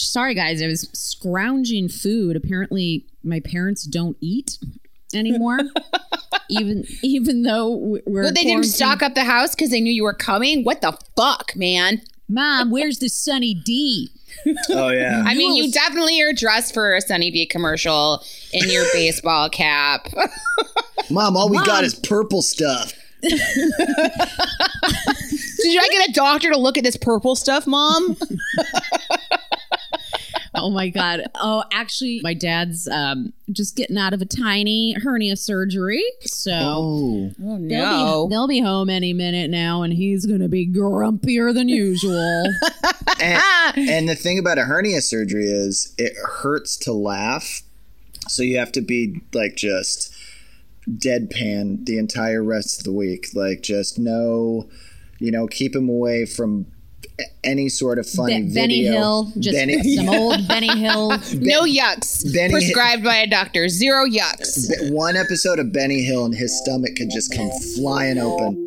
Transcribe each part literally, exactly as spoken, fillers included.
Sorry, guys, I was scrounging food. Apparently, my parents don't eat anymore, even even though we're... Well, they didn't stock up the house because they knew you were coming? What the fuck, man? Mom, where's the Sunny D? Oh, yeah. I mean, you definitely are dressed for a Sunny D commercial in your baseball cap. Mom, all we Mom. got is purple stuff. Did I get a doctor to look at this purple stuff, Mom? Oh, my God. Oh, actually, my dad's um, just getting out of a tiny hernia surgery. So oh. Oh, no. they'll, be, they'll be home any minute now, and he's going to be grumpier than usual. and, and the thing about a hernia surgery is it hurts to laugh. So you have to be like just deadpan the entire rest of the week. Like just no, you know, keep him away from any sort of funny Be- Benny video. Hill, just Benny- some old Benny Hill. Ben- no yucks. Benny prescribed Hill. By a doctor. Zero yucks. Be- one episode of Benny Hill and his stomach could just come flying open.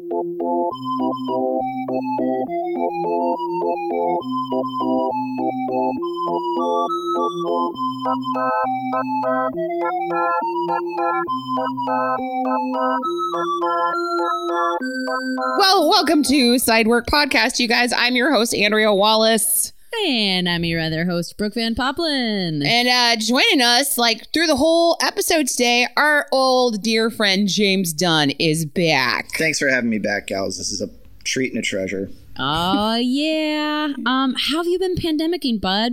Well, welcome to Sidework Podcast, you guys. I'm your host, Andrea Wallace. And I'm your other host, Brooke Van Poplin. And uh, joining us, like, through the whole episode today, our old dear friend James Dunn is back. Thanks for having me back, gals. This is a treat and a treasure. Oh, yeah. Um, how have you been pandemicking, bud?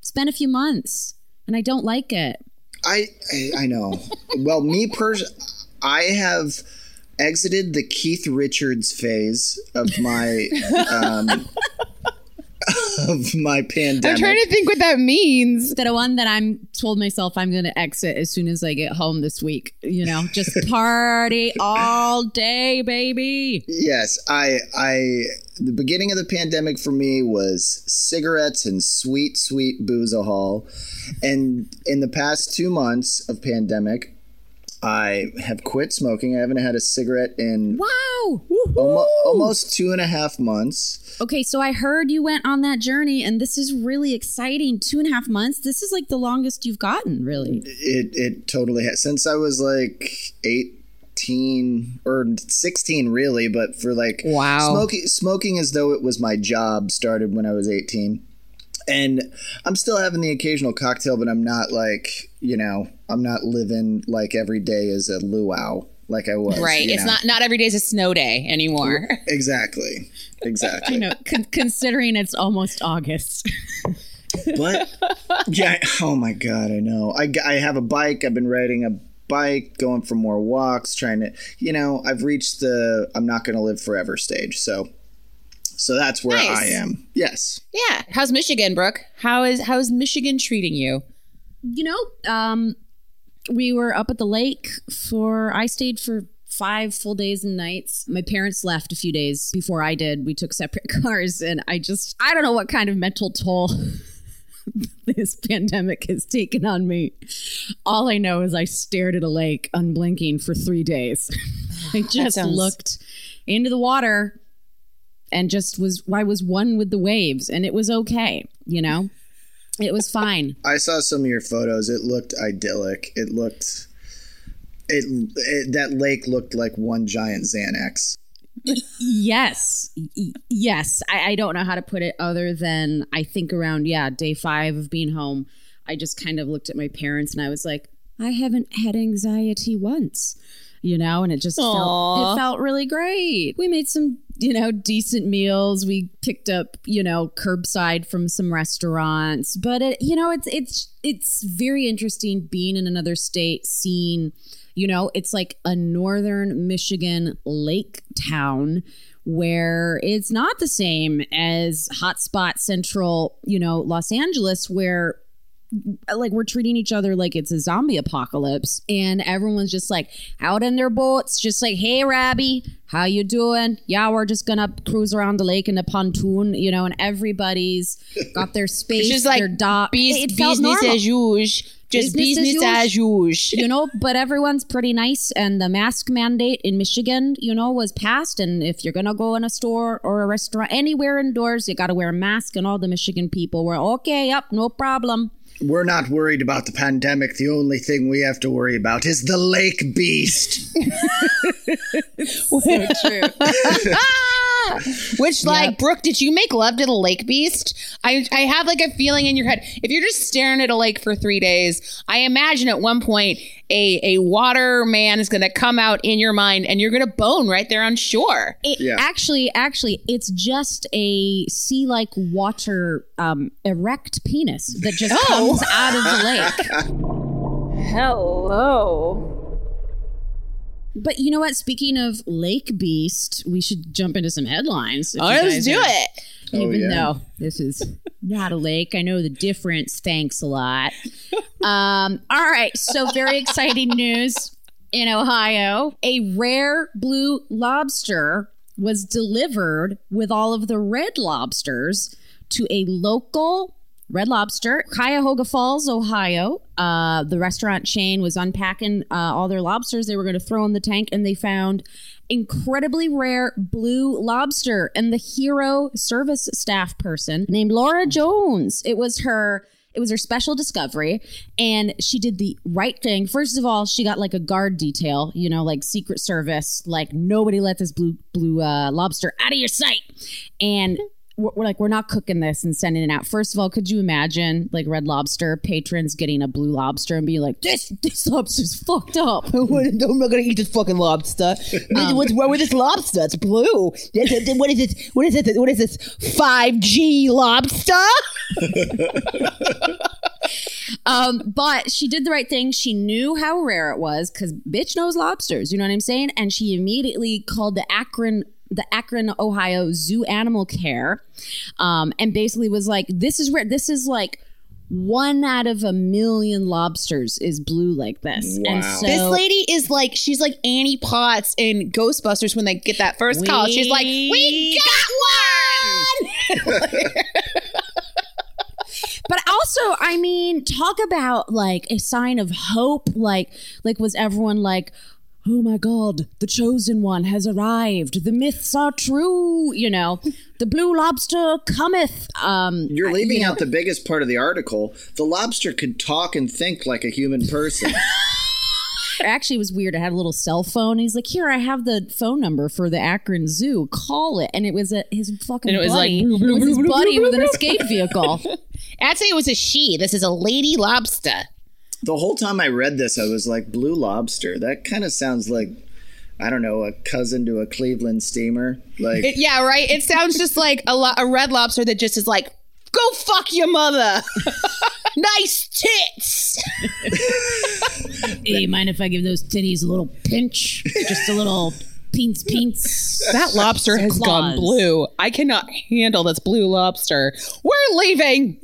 It's been a few months, and I don't like it. I I, I know. Well, me personally, I have exited the Keith Richards phase of my um, of my pandemic. I'm trying to think what that means. That one that I'm told myself I'm going to exit as soon as I get home this week. You know, just party all day, baby. Yes, I I the beginning of the pandemic for me was cigarettes and sweet, sweet booze-a-hol. And in the past two months of pandemic, I have quit smoking. I haven't had a cigarette in wow, almost, almost two and a half months. Okay, so I heard you went on that journey, and this is really exciting. Two and a half months. This is like the longest you've gotten, really. It it totally has. Since I was like eighteen or sixteen, really, but for like wow, smoking smoking as though it was my job started when I was eighteen. And I'm still having the occasional cocktail, but I'm not like, you know, I'm not living like every day is a luau like I was. Right. It's know? not not every day is a snow day anymore. Exactly. Exactly. You know, con- considering it's almost August. But yeah. Oh, my God. I know. I, I have a bike. I've been riding a bike, going for more walks, trying to, you know, I've reached the I'm not going to live forever stage. So. So that's where nice. I am. Yes. Yeah. How's Michigan, Brooke? How is how's Michigan treating you? You know, um, we were up at the lake for, I stayed for five full days and nights. My parents left a few days before I did. We took separate cars, and I just, I don't know what kind of mental toll this pandemic has taken on me. All I know is I stared at a lake unblinking for three days. I just sounds- looked into the water and just was, I was one with the waves, and it was okay, you know? It was fine. I saw some of your photos. It looked idyllic. It looked, it, it that lake looked like one giant Xanax. Yes. Yes. I, I don't know how to put it other than I think around, yeah, day five of being home, I just kind of looked at my parents and I was like, I haven't had anxiety once, you know, and it just felt, it felt really great. We made some, you know, decent meals. We picked up, you know, curbside from some restaurants, but it, you know, it's, it's, it's very interesting being in another state, seeing, you know, it's like a northern Michigan lake town where it's not the same as hotspot central, you know, Los Angeles, where like we're treating each other like it's a zombie apocalypse and everyone's just like out in their boats, just like, hey Robbie, how you doing? Yeah, we're just gonna cruise around the lake in a pontoon, you know, and everybody's got their space, just like their dock. Biz- it felt business normal. As usual. Just business, business as usual. You know, but everyone's pretty nice, and the mask mandate in Michigan, you know, was passed, and if you're gonna go in a store or a restaurant, anywhere indoors, you gotta wear a mask, and all the Michigan people were okay, yep, no problem. We're not worried about the pandemic. The only thing we have to worry about is the lake beast. So true. Which, like, yep. Brooke, did you make love to the lake beast? I, I have, like, a feeling in your head. If you're just staring at a lake for three days, I imagine at one point a, a water man is going to come out in your mind and you're going to bone right there on shore. It, yeah. Actually, actually, it's just a sea-like water um, erect penis that just oh. comes out of the lake. Hello. But you know what? Speaking of lake beast, we should jump into some headlines. Oh, let's do it. Even oh, yeah. though this is not a lake. I know the difference. Thanks a lot. Um, all right. So very exciting news in Ohio. A rare blue lobster was delivered with all of the red lobsters to a local Red Lobster, Cuyahoga Falls, Ohio. Uh, the restaurant chain was unpacking uh, all their lobsters they were going to throw in the tank, and they found incredibly rare blue lobster. And the hero service staff person named Laura Jones, it was her... It was her special discovery, and she did the right thing. First of all, she got like a guard detail, you know, like Secret Service, like nobody let this blue blue uh, lobster out of your sight. And we're, we're like, we're not cooking this and sending it out. First of all, could you imagine like Red Lobster patrons getting a blue lobster and being like, this this lobster's fucked up. I'm not gonna eat this fucking lobster. Um, What's wrong with this lobster? It's blue. What is it? What is it? What is this five G lobster? um, but she did the right thing. She knew how rare it was because bitch knows lobsters. You know what I'm saying? And she immediately called the Akron. the Akron, Ohio Zoo Animal Care um, and basically was like, this is rare. This is like one out of a million lobsters is blue like this. Wow. And so, this lady is like, she's like Annie Potts in Ghostbusters when they get that first we, call. She's like, we got one! But also, I mean, talk about like a sign of hope. Like, like was everyone like, oh my God, the chosen one has arrived. The myths are true. You know, the blue lobster cometh. Um, You're leaving I, you out know. the biggest part of the article. The lobster could talk and think like a human person. Actually, it was weird. I had a little cell phone. He's like, here, I have the phone number for the Akron Zoo. Call it. And it was a, his fucking and it buddy. It was, like, it was his buddy with an escape vehicle. I'd say it was a she. This is a lady lobster. The whole time I read this, I was like, blue lobster. That kind of sounds like, I don't know, a cousin to a Cleveland steamer. Like, it, yeah, right? It sounds just like a, lo- a red lobster that just is like, go fuck your mother. Nice tits. Hey, mind if I give those titties a little pinch? Just a little... Peens, peens. That lobster has claws. Gone blue. I cannot handle this blue lobster. We're leaving.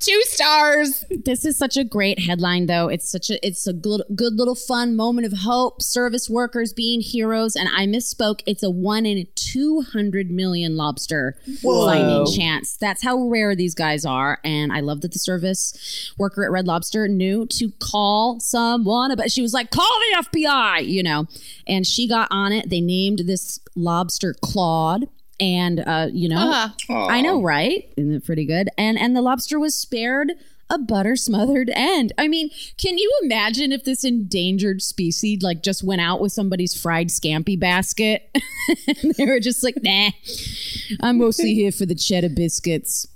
Two stars. This is such a great headline, though. It's such a it's a good, good little fun moment of hope. Service workers being heroes. And I misspoke. It's a one in two hundred million lobster finding chance. That's how rare these guys are. And I love that the service worker at Red Lobster knew to call someone. But she was like, call the F B I, you know. And she got on it. They named this lobster Claude. And, uh, you know, uh-huh. I know, right? Isn't it pretty good? And and the lobster was spared a butter-smothered end. I mean, can you imagine if this endangered species, like, just went out with somebody's fried scampi basket? And they were just like, nah, I'm mostly here for the cheddar biscuits.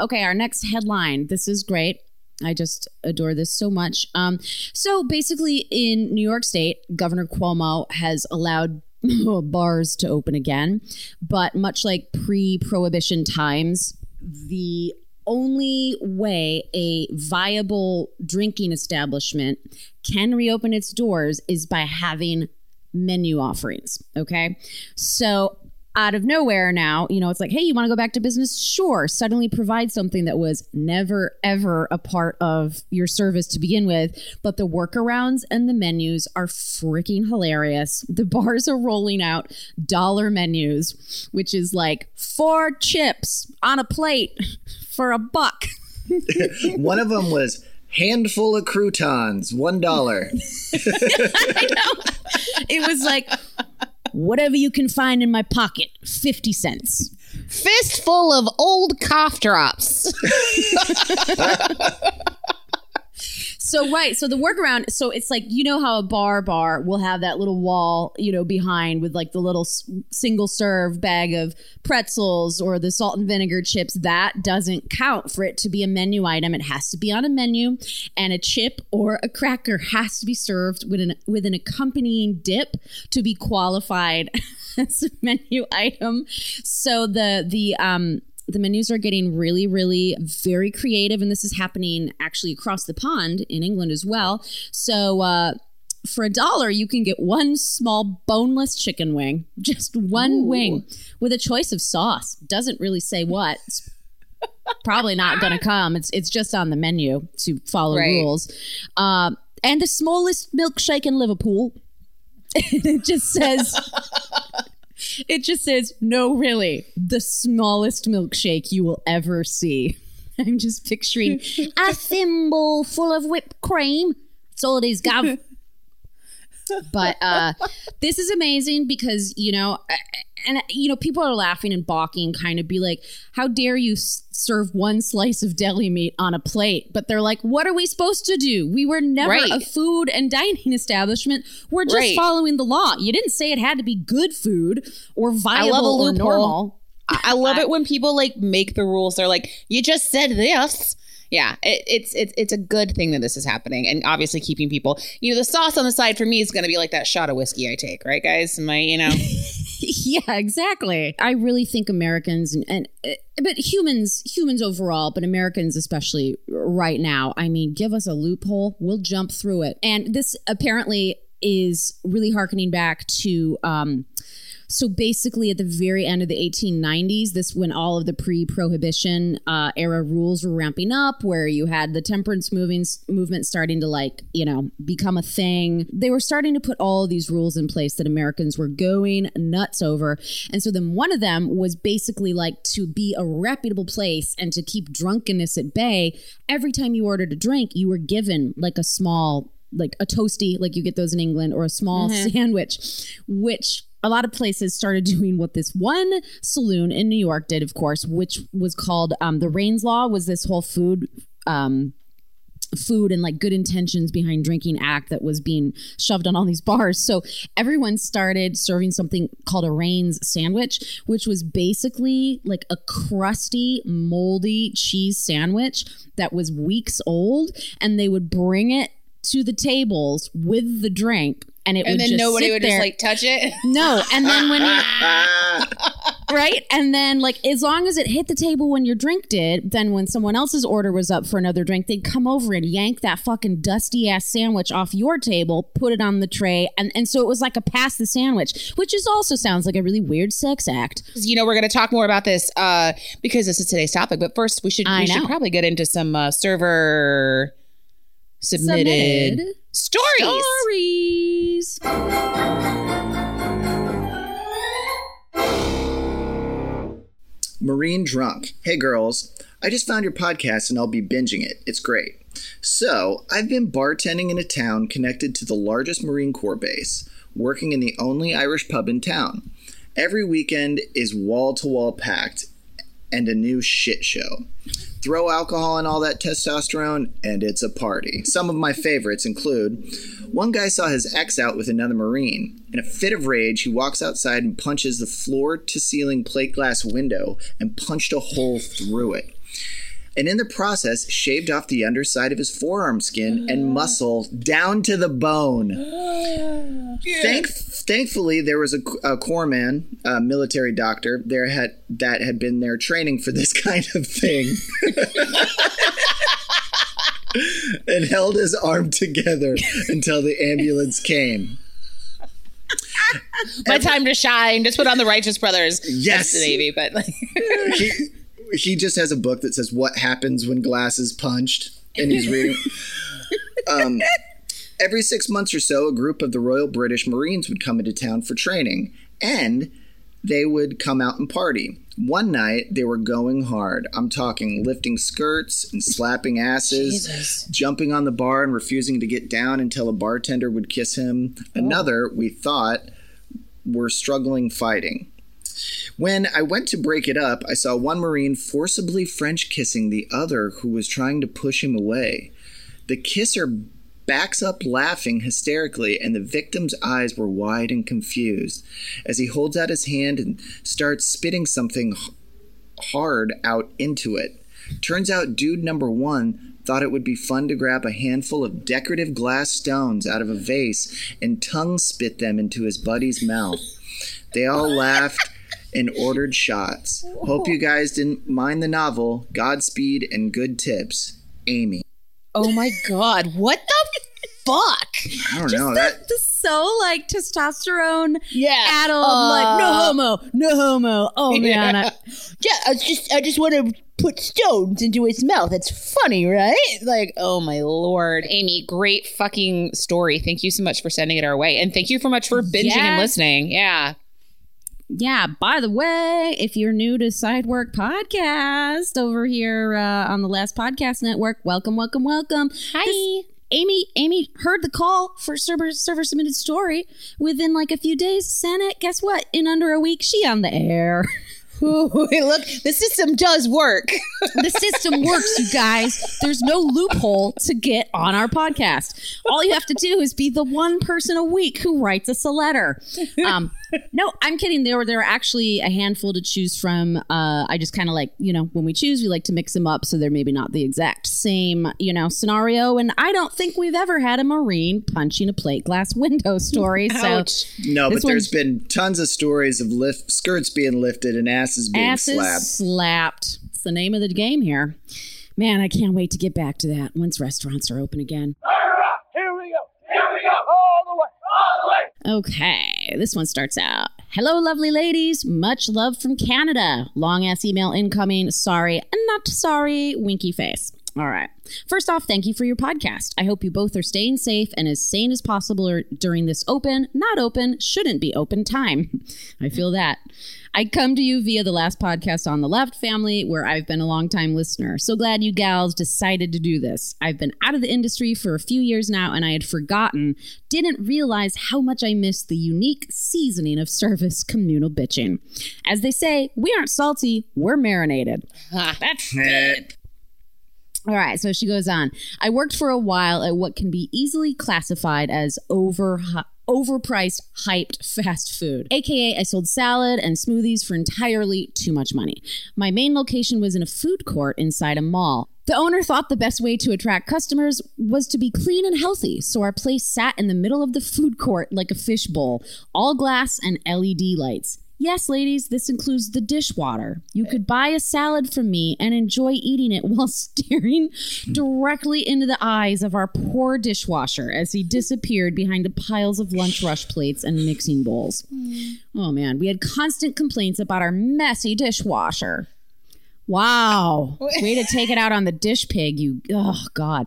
Okay, our next headline. This is great. I just adore this so much. Um, so basically in New York State, Governor Cuomo has allowed bars to open again. But much like pre-prohibition times, the only way a viable drinking establishment can reopen its doors is by having menu offerings. Okay. So out of nowhere now, you know, it's like, hey, you want to go back to business? Sure. Suddenly provide something that was never, ever a part of your service to begin with. But the workarounds and the menus are freaking hilarious. The bars are rolling out dollar menus, which is like four chips on a plate for a buck. One of them was handful of croutons, one dollar. I know. It was like... whatever you can find in my pocket, fifty cents. Fistful of old cough drops. So, right. So the workaround. So it's like, you know how a bar bar will have that little wall, you know, behind with like the little s- single serve bag of pretzels or the salt and vinegar chips. That doesn't count for it to be a menu item. It has to be on a menu, and a chip or a cracker has to be served with an with an accompanying dip to be qualified as a menu item. So the the um. The menus are getting really, really very creative. And this is happening actually across the pond in England as well. So uh, for a dollar, you can get one small boneless chicken wing, just one Ooh. wing with a choice of sauce. Doesn't really say what. It's probably not going to come. It's it's just on the menu to follow right. rules. Um, and the smallest milkshake in Liverpool. It just says... It just says, no, really, the smallest milkshake you will ever see. I'm just picturing a thimble full of whipped cream. It's all it is, Gav. But uh, this is amazing because, you know, and, you know, people are laughing and balking, kind of be like, how dare you s- serve one slice of deli meat on a plate? But they're like, what are we supposed to do? We were never right. a food and dining establishment. We're just right. following the law. You didn't say it had to be good food or viable or normal. I love it when people like make the rules. They're like, you just said this. Yeah, it, it's it's it's a good thing that this is happening, and obviously keeping people. You know, the sauce on the side for me is going to be like that shot of whiskey I take, right, guys? My, you know, yeah, exactly. I really think Americans and, and but humans, humans overall, but Americans especially right now. I mean, give us a loophole, we'll jump through it. And this apparently is really harkening back to. Um, So basically, at the very end of the eighteen nineties, this when all of the pre-prohibition uh, era rules were ramping up, where you had the temperance movings, movement starting to like, you know, become a thing. They were starting to put all these rules in place that Americans were going nuts over. And so then one of them was basically like to be a reputable place and to keep drunkenness at bay. Every time you ordered a drink, you were given like a small, like a toasty, like you get those in England, or a small mm-hmm. sandwich, which... a lot of places started doing what this one saloon in New York did, of course, which was called um, the Raines Law, was this whole food um, food and like good intentions behind drinking act that was being shoved on all these bars. So everyone started serving something called a Raines sandwich, which was basically like a crusty, moldy cheese sandwich that was weeks old. And they would bring it to the tables with the drink. And it and would then just nobody sit would there. Just like touch it. No. And then when you, right. And then like, as long as it hit the table when your drink did, then when someone else's order was up for another drink, they'd come over and yank that fucking dusty ass sandwich off your table, put it on the tray. And, and so it was like a pass the sandwich, which is also sounds like a really weird sex act. You know, we're going to talk more about this uh, because this is today's topic. But first we should, I we know. should probably get into some uh, server submitted, submitted. Stories. Stories. Marine Drunk. Hey, girls. I just found your podcast and I'll be binging it. It's great. So, I've been bartending in a town connected to the largest Marine Corps base, working in the only Irish pub in town. Every weekend is wall-to-wall packed and a new shit show. Throw alcohol and all that testosterone, and it's a party. Some of my favorites include, one guy saw his ex out with another Marine. In a fit of rage, he walks outside and punches the floor-to-ceiling plate glass window and punched a hole through it. and in the process shaved off the underside of his forearm skin uh, and muscle down to the bone. Uh, yeah. Thank- thankfully, there was a, a corpsman, a military doctor, there had that had been their training for this kind of thing. And held his arm together until the ambulance came. My and, time to shine. Just put on the Righteous Brothers. Yes. That's the Navy, but like. he, he just has a book that says what happens when glass is punched. And he's reading. Um, every six months or so, a group of the Royal British Marines would come into town for training. And they would come out and party. One night, they were going hard. I'm talking lifting skirts and slapping asses, Jesus. Jumping on the bar and refusing to get down until a bartender would kiss him. Oh. Another, we thought, were struggling fighting. When I went to break it up, I saw one Marine forcibly French kissing the other who was trying to push him away. The kisser backs up laughing hysterically, and the victim's eyes were wide and confused as he holds out his hand and starts spitting something hard out into it. Turns out dude number one thought it would be fun to grab a handful of decorative glass stones out of a vase and tongue spit them into his buddy's mouth. They all laughed and ordered shots. Hope you guys didn't mind the novel. Godspeed and good tips. Amy. Oh my God, what the fuck? I don't Just know. The, that the so like testosterone yeah. addled uh, like no homo, no homo. Oh yeah. man. I, yeah, I just I just want to put stones into his mouth. It's funny, right? Like, oh my Lord. Amy, great fucking story. Thank you so much for sending it our way. And thank you so much for binging yes. and listening. Yeah. Yeah, by the way, if you're new to Sidework Podcast over here uh, on the Last Podcast Network, welcome, welcome, welcome. Hi. This, Amy Amy heard the call for server, server submitted story within like a few days, sent it. Guess what? In under a week, she on the air. Ooh, look, the system does work. The system works, you guys. There's no loophole to get on our podcast. All you have to do is be the one person a week who writes us a letter. Um, no, I'm kidding. There were there were actually a handful to choose from. Uh, I just kind of like, you know, when we choose, we like to mix them up so they're maybe not the exact same, you know, scenario. And I don't think we've ever had a Marine punching a plate glass window story. Ouch. So no, but there's been tons of stories of lift skirts being lifted and asses being asses slapped. slapped. It's the name of the game here. Man, I can't wait to get back to that once restaurants are open again. Here we go. Here we go. All the way. All the way. Okay, this one starts out. Hello, lovely ladies. Much love from Canada. Long ass email incoming. Sorry, not sorry. Winky face. All right. First off, thank you for your podcast. I hope you both are staying safe and as sane as possible during this open, not open, shouldn't be open time. I feel that. I come to you via the Last Podcast on the Left family, where I've been a longtime listener. So glad you gals decided to do this. I've been out of the industry for a few years now, and I had forgotten, didn't realize how much I missed the unique seasoning of service communal bitching. As they say, we aren't salty, we're marinated. Ah, that's it. All right, so she goes on. I worked for a while at what can be easily classified as over... overpriced, hyped fast food. A K A I sold salad and smoothies for entirely too much money. My main location was in a food court inside a mall. The owner thought the best way to attract customers was to be clean and healthy, so our place sat in the middle of the food court like a fishbowl, all glass and L E D lights. Yes, ladies, this includes the dishwater. You could buy a salad from me and enjoy eating it while staring directly into the eyes of our poor dishwasher as he disappeared behind the piles of lunch rush plates and mixing bowls. Oh, man. We had constant complaints about our messy dishwasher. Wow. Way to take it out on the dish pig, you, oh God,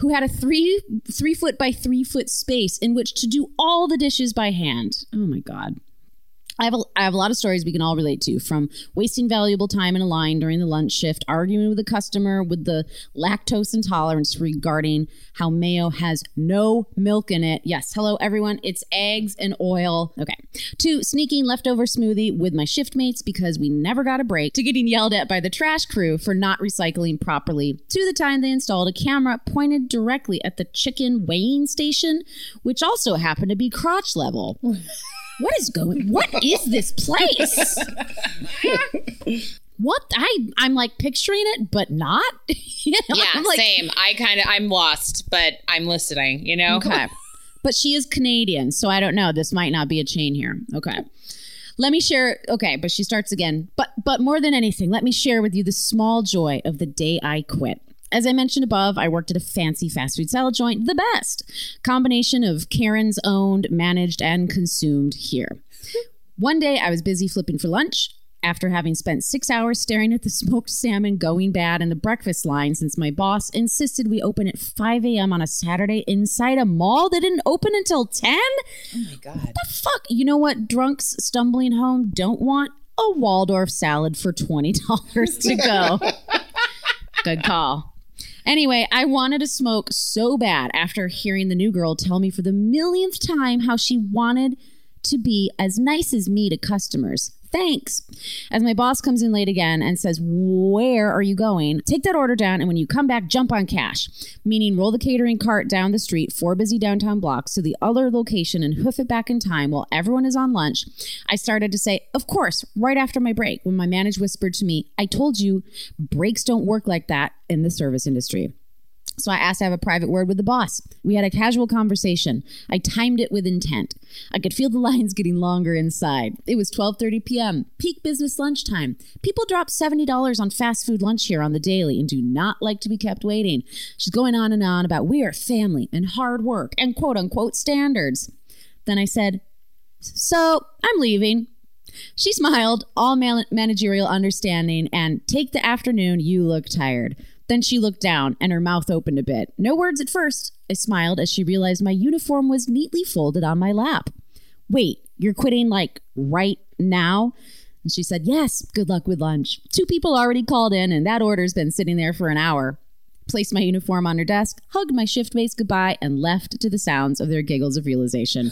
who had a three three foot by three foot space in which to do all the dishes by hand. Oh, my God. I have, a, I have a lot of stories we can all relate to, from wasting valuable time in a line during the lunch shift, arguing with a customer with the lactose intolerance regarding how mayo has no milk in it. Yes, hello, everyone. It's eggs and oil. Okay. To sneaking leftover smoothie with my shift mates because we never got a break, to getting yelled at by the trash crew for not recycling properly, to the time they installed a camera pointed directly at the chicken weighing station, which also happened to be crotch level. What is going, what is this place? what? I, I'm like picturing it, but not. You know? Yeah, I'm like, same. I kind of, I'm lost, but I'm listening, you know? Okay. But she is Canadian, so I don't know. This might not be a chain here. Okay. Let me share. Okay, but she starts again. But but more than anything, let me share with you the small joy of the day I quit. As I mentioned above, I worked at a fancy fast food salad joint, the best combination of Karen's owned, managed, and consumed here. One day I was busy flipping for lunch after having spent six hours staring at the smoked salmon going bad in the breakfast line since my boss insisted we open at five a.m. on a Saturday inside a mall that didn't open until ten? Oh my God. What the fuck? You know what drunks stumbling home don't want? A Waldorf salad for twenty dollars to go. Good call. Anyway, I wanted to smoke so bad after hearing the new girl tell me for the millionth time how she wanted to be as nice as me to customers. Thanks. As my boss comes in late again and says, where are you going? Take that order down, and when you come back, jump on cash. Meaning roll the catering cart down the street four busy downtown blocks to the other location and hoof it back in time while everyone is on lunch. I started to say, of course, right after my break, when my manager whispered to me, I told you breaks don't work like that in the service industry. So I asked to have a private word with the boss. We had a casual conversation. I timed it with intent. I could feel the lines getting longer inside. It was twelve thirty p.m., peak business lunchtime. People drop seventy dollars on fast food lunch here on the daily and do not like to be kept waiting. She's going on and on about we are family and hard work and quote-unquote standards. Then I said, so I'm leaving. She smiled, all managerial understanding, and take the afternoon, you look tired. Then she looked down and her mouth opened a bit. No words at first. I smiled as she realized my uniform was neatly folded on my lap. Wait, you're quitting like right now? And she said, yes, good luck with lunch. Two people already called in and that order's been sitting there for an hour. Placed my uniform on her desk, hugged my shift mates goodbye and left to the sounds of their giggles of realization.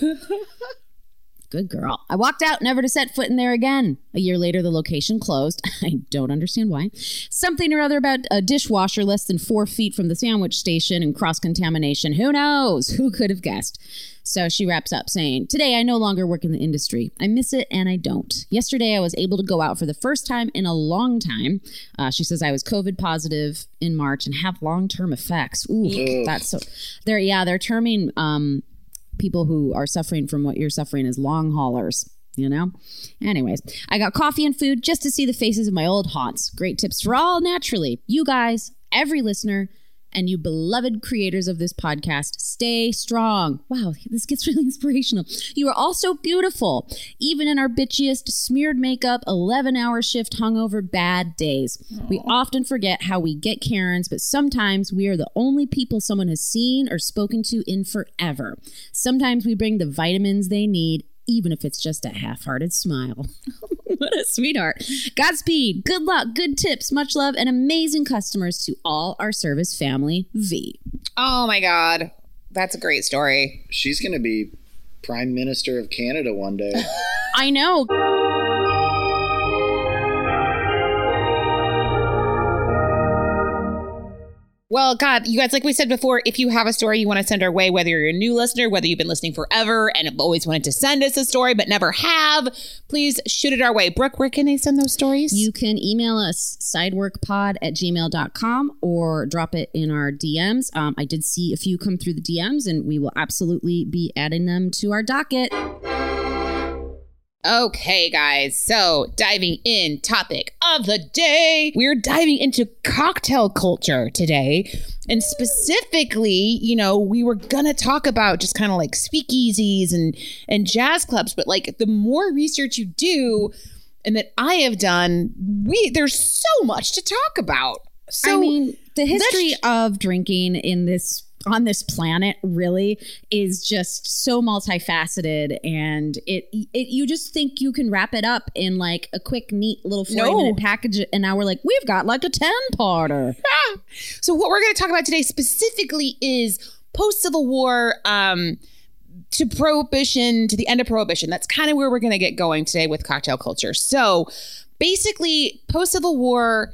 Good girl. I walked out, never to set foot in there again. A year later, the location closed. I don't understand why. Something or other about a dishwasher less than four feet from the sandwich station and cross-contamination. Who knows? Who could have guessed? So she wraps up saying, today I no longer work in the industry. I miss it and I don't. Yesterday I was able to go out for the first time in a long time. Uh, she says I was COVID positive in March and have long-term effects. Ooh, yeah. That's so... They're, yeah, they're terming... Um, people who are suffering from what you're suffering as long haulers, you know? Anyways, I got coffee and food just to see the faces of my old haunts. Great tips for all naturally. You guys, every listener, and you beloved creators of this podcast, stay strong. Wow, this gets really inspirational. You are all so beautiful, even in our bitchiest, smeared makeup, eleven-hour shift, hungover, bad days. Aww. We often forget how we get Karens, but sometimes we are the only people someone has seen or spoken to in forever. Sometimes we bring the vitamins they need, even if it's just a half-hearted smile. What a sweetheart. Godspeed, good luck, good tips, much love, and amazing customers to all our service family, V. Oh, my God. That's a great story. She's going to be Prime Minister of Canada one day. I know. Well, God, you guys, like we said before, if you have a story you want to send our way, whether you're a new listener, whether you've been listening forever and have always wanted to send us a story but never have, please shoot it our way. Brooke, where can they send those stories? You can email us sideworkpod at gmail dot com or drop it in our D Ms. Um, I did see a few come through the D Ms, and we will absolutely be adding them to our docket. Okay, guys, so diving in, topic of the day. We're diving into cocktail culture today. And specifically, you know, we were going to talk about just kind of like speakeasies and, and jazz clubs. But like the more research you do and that I have done, we there's so much to talk about. So I mean, the history of drinking in this on this planet really is just so multifaceted, and it, it you just think you can wrap it up in like a quick neat little forty minute package, and now we're like, we've got like a ten-parter. Yeah. So what we're going to talk about today specifically is post-Civil War um to Prohibition, to the end of Prohibition. That's kind of where we're going to get going today with cocktail culture. So basically post-Civil War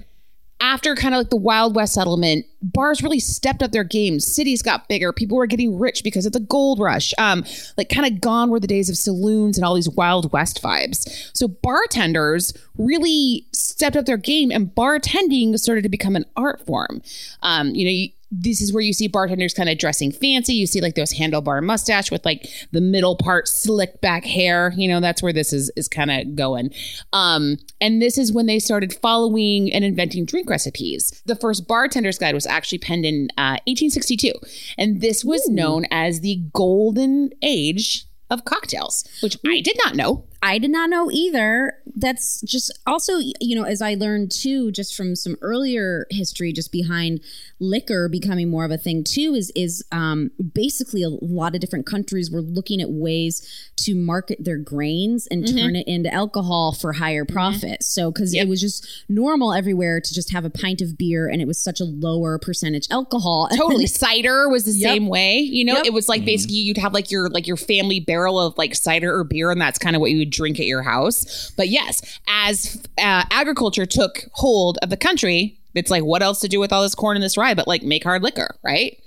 after kind of like the Wild West settlement, bars really stepped up their game. Cities got bigger. People were getting rich because of the gold rush. Um, like kind of gone were the days of saloons and all these Wild West vibes. So bartenders really stepped up their game, and bartending started to become an art form. Um, you know, you, this is where you see bartenders kind of dressing fancy. You see like those handlebar mustache with like the middle part slicked back hair. You know, that's where this is is kind of going. Um, and this is when they started following and inventing drink recipes. The first bartender's guide was actually penned in uh, eighteen sixty-two. And this was Ooh. known as the golden age of cocktails, which I did not know. I did not know either. That's just also, you know, as I learned too, just from some earlier history, just behind liquor becoming more of a thing too, is is um, basically a lot of different countries were looking at ways to market their grains and mm-hmm. turn it into alcohol for higher profit. Mm-hmm. So, because yep. it was just normal everywhere to just have a pint of beer, and it was such a lower percentage alcohol. Totally. Cider was the yep. same way. You know, yep. it was like mm-hmm. basically you'd have like your like your family barrel of like cider or beer, and that's kind of what you would drink at your house. But yes, as uh, agriculture took hold of the country, it's like, what else to do with all this corn and this rye but like make hard liquor, right?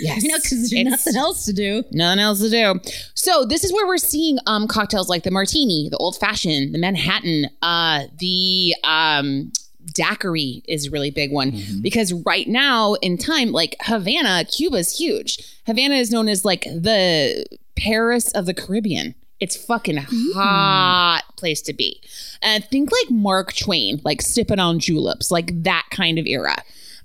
Yes. You know, because there's nothing else to do. Nothing else to do. So this is where we're seeing um, cocktails like the martini, the old fashioned, the Manhattan, uh, the um, daiquiri is a really big one mm-hmm. because right now in time, like Havana, Cuba's huge. Havana is known as like the Paris of the Caribbean. It's fucking hot mm. place to be. And think like Mark Twain, like sipping on juleps, like that kind of era.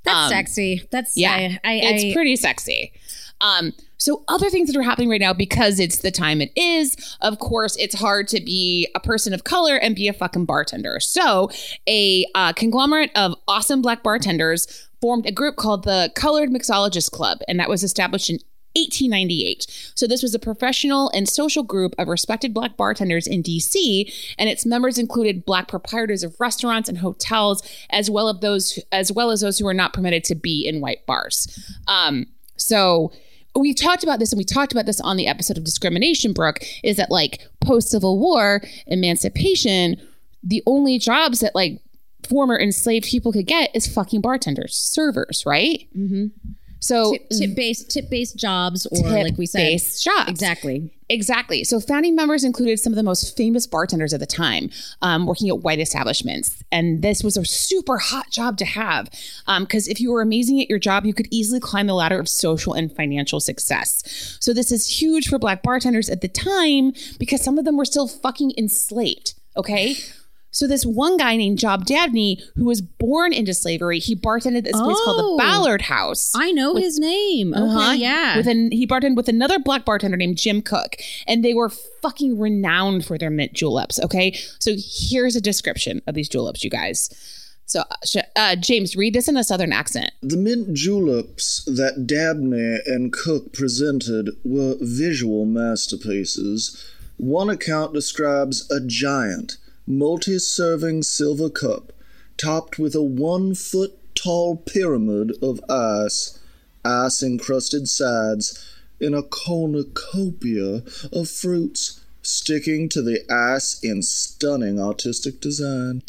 That's um, sexy. That's yeah. I, I, it's I, pretty sexy. Um, so other things that are happening right now, because it's the time it is, of course, it's hard to be a person of color and be a fucking bartender. So a uh, conglomerate of awesome black bartenders formed a group called the Colored Mixologist Club. And that was established in eighteen ninety-eight. So this was a professional and social group of respected black bartenders in D C, and its members included black proprietors of restaurants and hotels, as well of those as well as those who were not permitted to be in white bars. Um, so we talked about this, and we talked about this on the episode of Discrimination, Brooke, is that like post-Civil War emancipation, the only jobs that like former enslaved people could get is fucking bartenders, servers, right? Mm-hmm. So tip, tip based tip based jobs or tip like we said based jobs. Exactly. Exactly. So founding members included some of the most famous bartenders at the time um, working at white establishments. And this was a super hot job to have because um, if you were amazing at your job, you could easily climb the ladder of social and financial success. So this is huge for black bartenders at the time because some of them were still fucking enslaved. Okay. So this one guy named Job Dabney, who was born into slavery, he bartended at this oh, place called the Ballard House. I know with, his name. Uh-huh, okay, yeah. With an, he bartended with another black bartender named Jim Cook, and they were fucking renowned for their mint juleps, okay? So here's a description of these juleps, you guys. So, uh, James, read this in a Southern accent. The mint juleps that Dabney and Cook presented were visual masterpieces. One account describes a giant multi-serving silver cup topped with a one-foot-tall pyramid of ice, ice-encrusted sides, and a cornucopia of fruits sticking to the ice in stunning artistic design.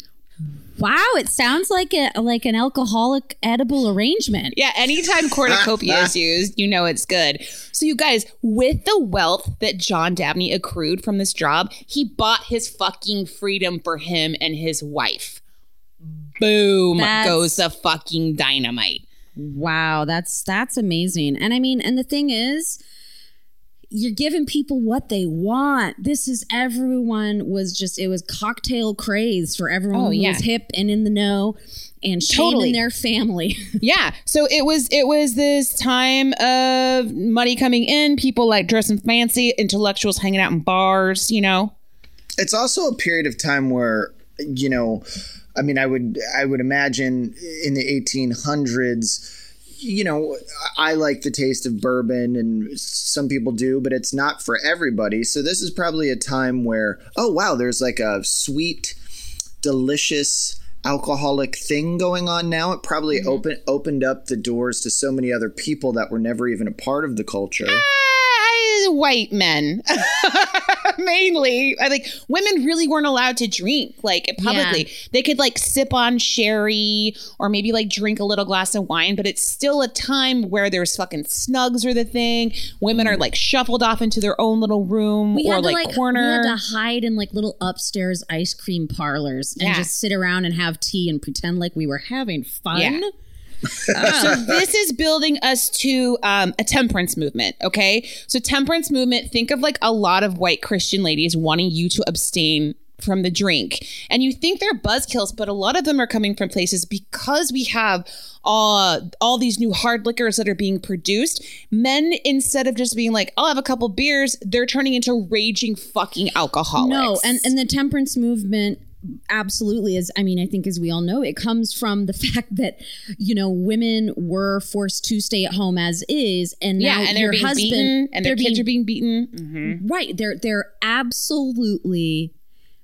Wow, it sounds like a like an alcoholic edible arrangement. Yeah, anytime cornucopia is used, you know it's good. So you guys, with the wealth that John Dabney accrued from this job, he bought his fucking freedom for him and his wife. Boom, that's, goes the fucking dynamite. Wow, that's that's amazing. And I mean, and the thing is, you're giving people what they want. This is everyone was just, it was cocktail craze for everyone oh, who yeah. was hip and in the know and shaming totally. Their family. Yeah. So it was, it was this time of money coming in, people like dressing fancy, intellectuals hanging out in bars, you know. It's also a period of time where, you know, I mean, I would, I would imagine in the eighteen hundreds, you know, I like the taste of bourbon and some people do, but it's not for everybody. So this is probably a time where, oh, wow, there's like a sweet, delicious alcoholic thing going on now. It probably mm-hmm. open, opened up the doors to so many other people that were never even a part of the culture. Ah, white men. mainly. I like women really weren't allowed to drink like publicly. Yeah. They could like sip on sherry or maybe like drink a little glass of wine, but it's still a time where there's fucking snugs or the thing. Women mm. are like shuffled off into their own little room we or had to, like, like corner. We had to hide in like little upstairs ice cream parlors and yeah. just sit around and have tea and pretend like we were having fun. Yeah. So this is building us to um, a temperance movement, okay? So temperance movement, think of like a lot of white Christian ladies wanting you to abstain from the drink. And you think they're buzzkills, but a lot of them are coming from places because we have uh, all these new hard liquors that are being produced. Men, instead of just being like, I'll have a couple beers, they're turning into raging fucking alcoholics. No, and, and the temperance movement... Absolutely. As I mean, I think as we all know, it comes from the fact that, you know, women were forced to stay at home as is. And now yeah, and your husband beaten, and their kids being, are being beaten. Mm-hmm. Right. They're, they're absolutely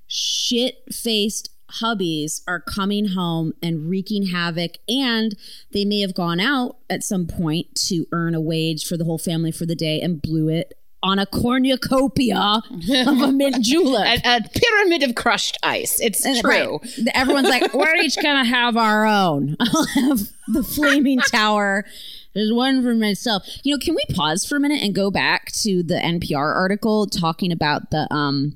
shit-faced hubbies are coming home and wreaking havoc, and they may have gone out at some point to earn a wage for the whole family for the day and blew it on a cornucopia of a mint julep. a, a pyramid of crushed ice. It's and true. Right. Everyone's like, we're each going to have our own. I'll have the flaming tower. There's one for myself. You know, can we pause for a minute and go back to the N P R article talking about the um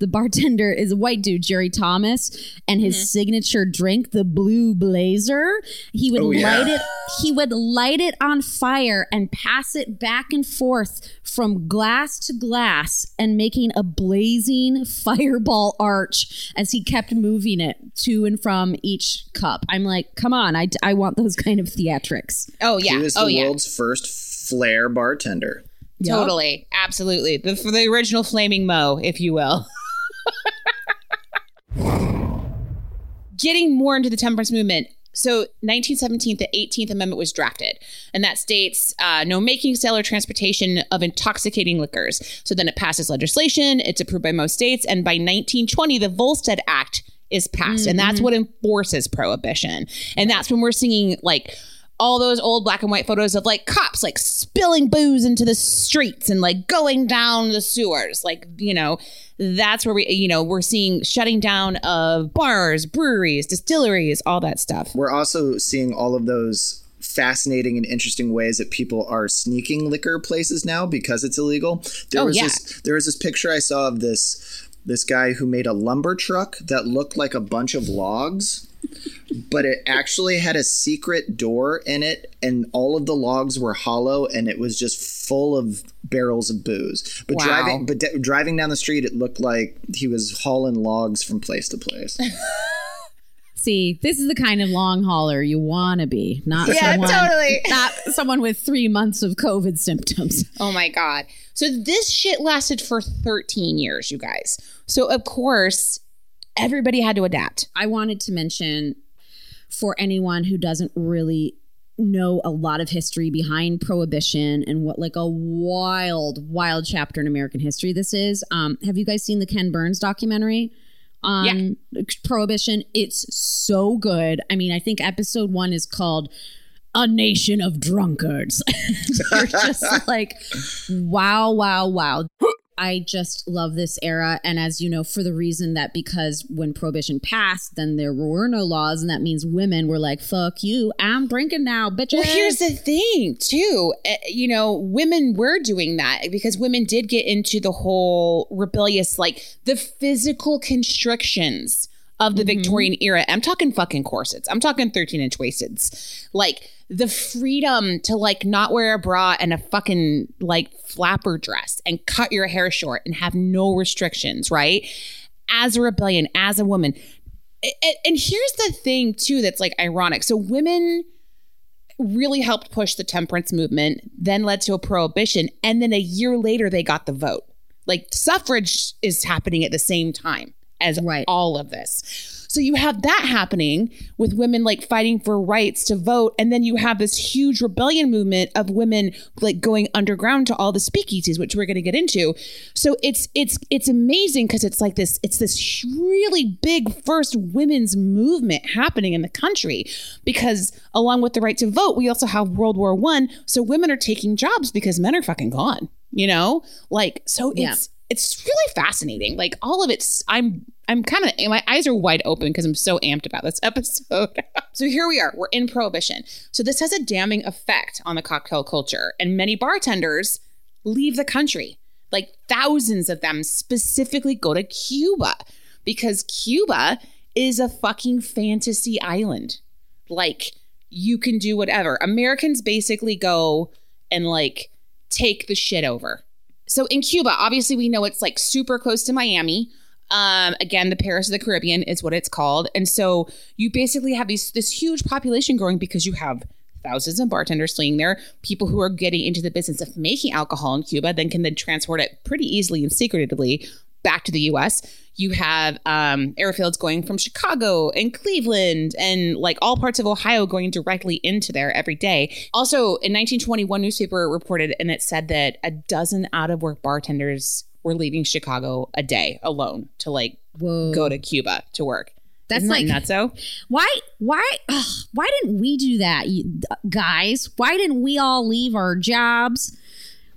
the bartender is a white dude, Jerry Thomas, and his mm-hmm. signature drink, the Blue Blazer. He would oh, light yeah. it. He would light it on fire and pass it back and forth from glass to glass and making a blazing fireball arch as he kept moving it to and from each cup. I'm like, come on, I, I want those kind of theatrics. Oh, yeah. He was the oh, world's yeah. first flair bartender. Yep. Totally. Absolutely. The, for the original Flaming Moe, if you will. Getting more into the temperance movement. So nineteen seventeen, the eighteenth Amendment was drafted, and that states uh, no making, sale, or transportation of intoxicating liquors. So then it passes legislation. It's approved by most states. And by nineteen twenty, the Volstead Act is passed. Mm-hmm. And that's what enforces prohibition. And that's when we're singing like all those old black and white photos of like cops like spilling booze into the streets and like going down the sewers. Like, you know, that's where we, you know, we're seeing shutting down of bars, breweries, distilleries, all that stuff. We're also seeing all of those fascinating and interesting ways that people are sneaking liquor places now because it's illegal. There oh, was yeah. this, there was this picture I saw of this, this guy who made a lumber truck that looked like a bunch of logs. But it actually had a secret door in it, and all of the logs were hollow, and it was just full of barrels of booze. But wow. driving, but de- driving down the street, it looked like he was hauling logs from place to place. See, this is the kind of long hauler you want to be, not yeah, someone, totally. not someone with three months of COVID symptoms. Oh my God! So this shit lasted for thirteen years, you guys. So of course, everybody had to adapt. I wanted to mention, for anyone who doesn't really know a lot of history behind Prohibition and what like a wild, wild chapter in American history this is, um, have you guys seen the Ken Burns documentary on yeah. Prohibition? It's so good. I mean, I think episode one is called A Nation of Drunkards. You're just like, wow, wow, wow. I just love this era. And as you know, for the reason that because when Prohibition passed, then there were no laws. And that means women were like, fuck you, I'm drinking now, bitches. Well, here's the thing, too. Uh, you know, women were doing that because women did get into the whole rebellious, like the physical constrictions of the mm-hmm. Victorian era. I'm talking fucking corsets. I'm talking thirteen inch waisteds. Like the freedom to like not wear a bra and a fucking like flapper dress and cut your hair short and have no restrictions, right? As a rebellion, as a woman. And here's the thing too that's like ironic. So women really helped push the temperance movement, then led to a prohibition. And then a year later, they got the vote. Like suffrage is happening at the same time as right. all of this. So you have that happening with women like fighting for rights to vote. And then you have this huge rebellion movement of women like going underground to all the speakeasies, which we're going to get into. So it's it's it's amazing because it's like this. It's this really big first women's movement happening in the country, because along with the right to vote, we also have World War One. So women are taking jobs because men are fucking gone, you know, like so it's yeah. it's really fascinating. Like all of it's, I'm, I'm kind of, my eyes are wide open because I'm so amped about this episode. So here we are, we're in Prohibition. So this has a damning effect on the cocktail culture, and many bartenders leave the country. Like thousands of them specifically go to Cuba because Cuba is a fucking fantasy island. Like you can do whatever. Americans basically go and like take the shit over. So in Cuba, obviously we know it's like super close to Miami. Um, again, the Paris of the Caribbean is what it's called. And so you basically have these this huge population growing because you have thousands of bartenders fleeing there, people who are getting into the business of making alcohol in Cuba, then can then transport it pretty easily and secretively back to the U S. You have um, airfields going from Chicago and Cleveland and like all parts of Ohio going directly into there every day. Also, in nineteen twenty, one newspaper reported, and it said that a dozen out-of-work bartenders were leaving Chicago a day alone to like Whoa. go to Cuba to work. That's Isn't like that nutso. Why? Why? Ugh, why didn't we do that, you, guys? Why didn't we all leave our jobs?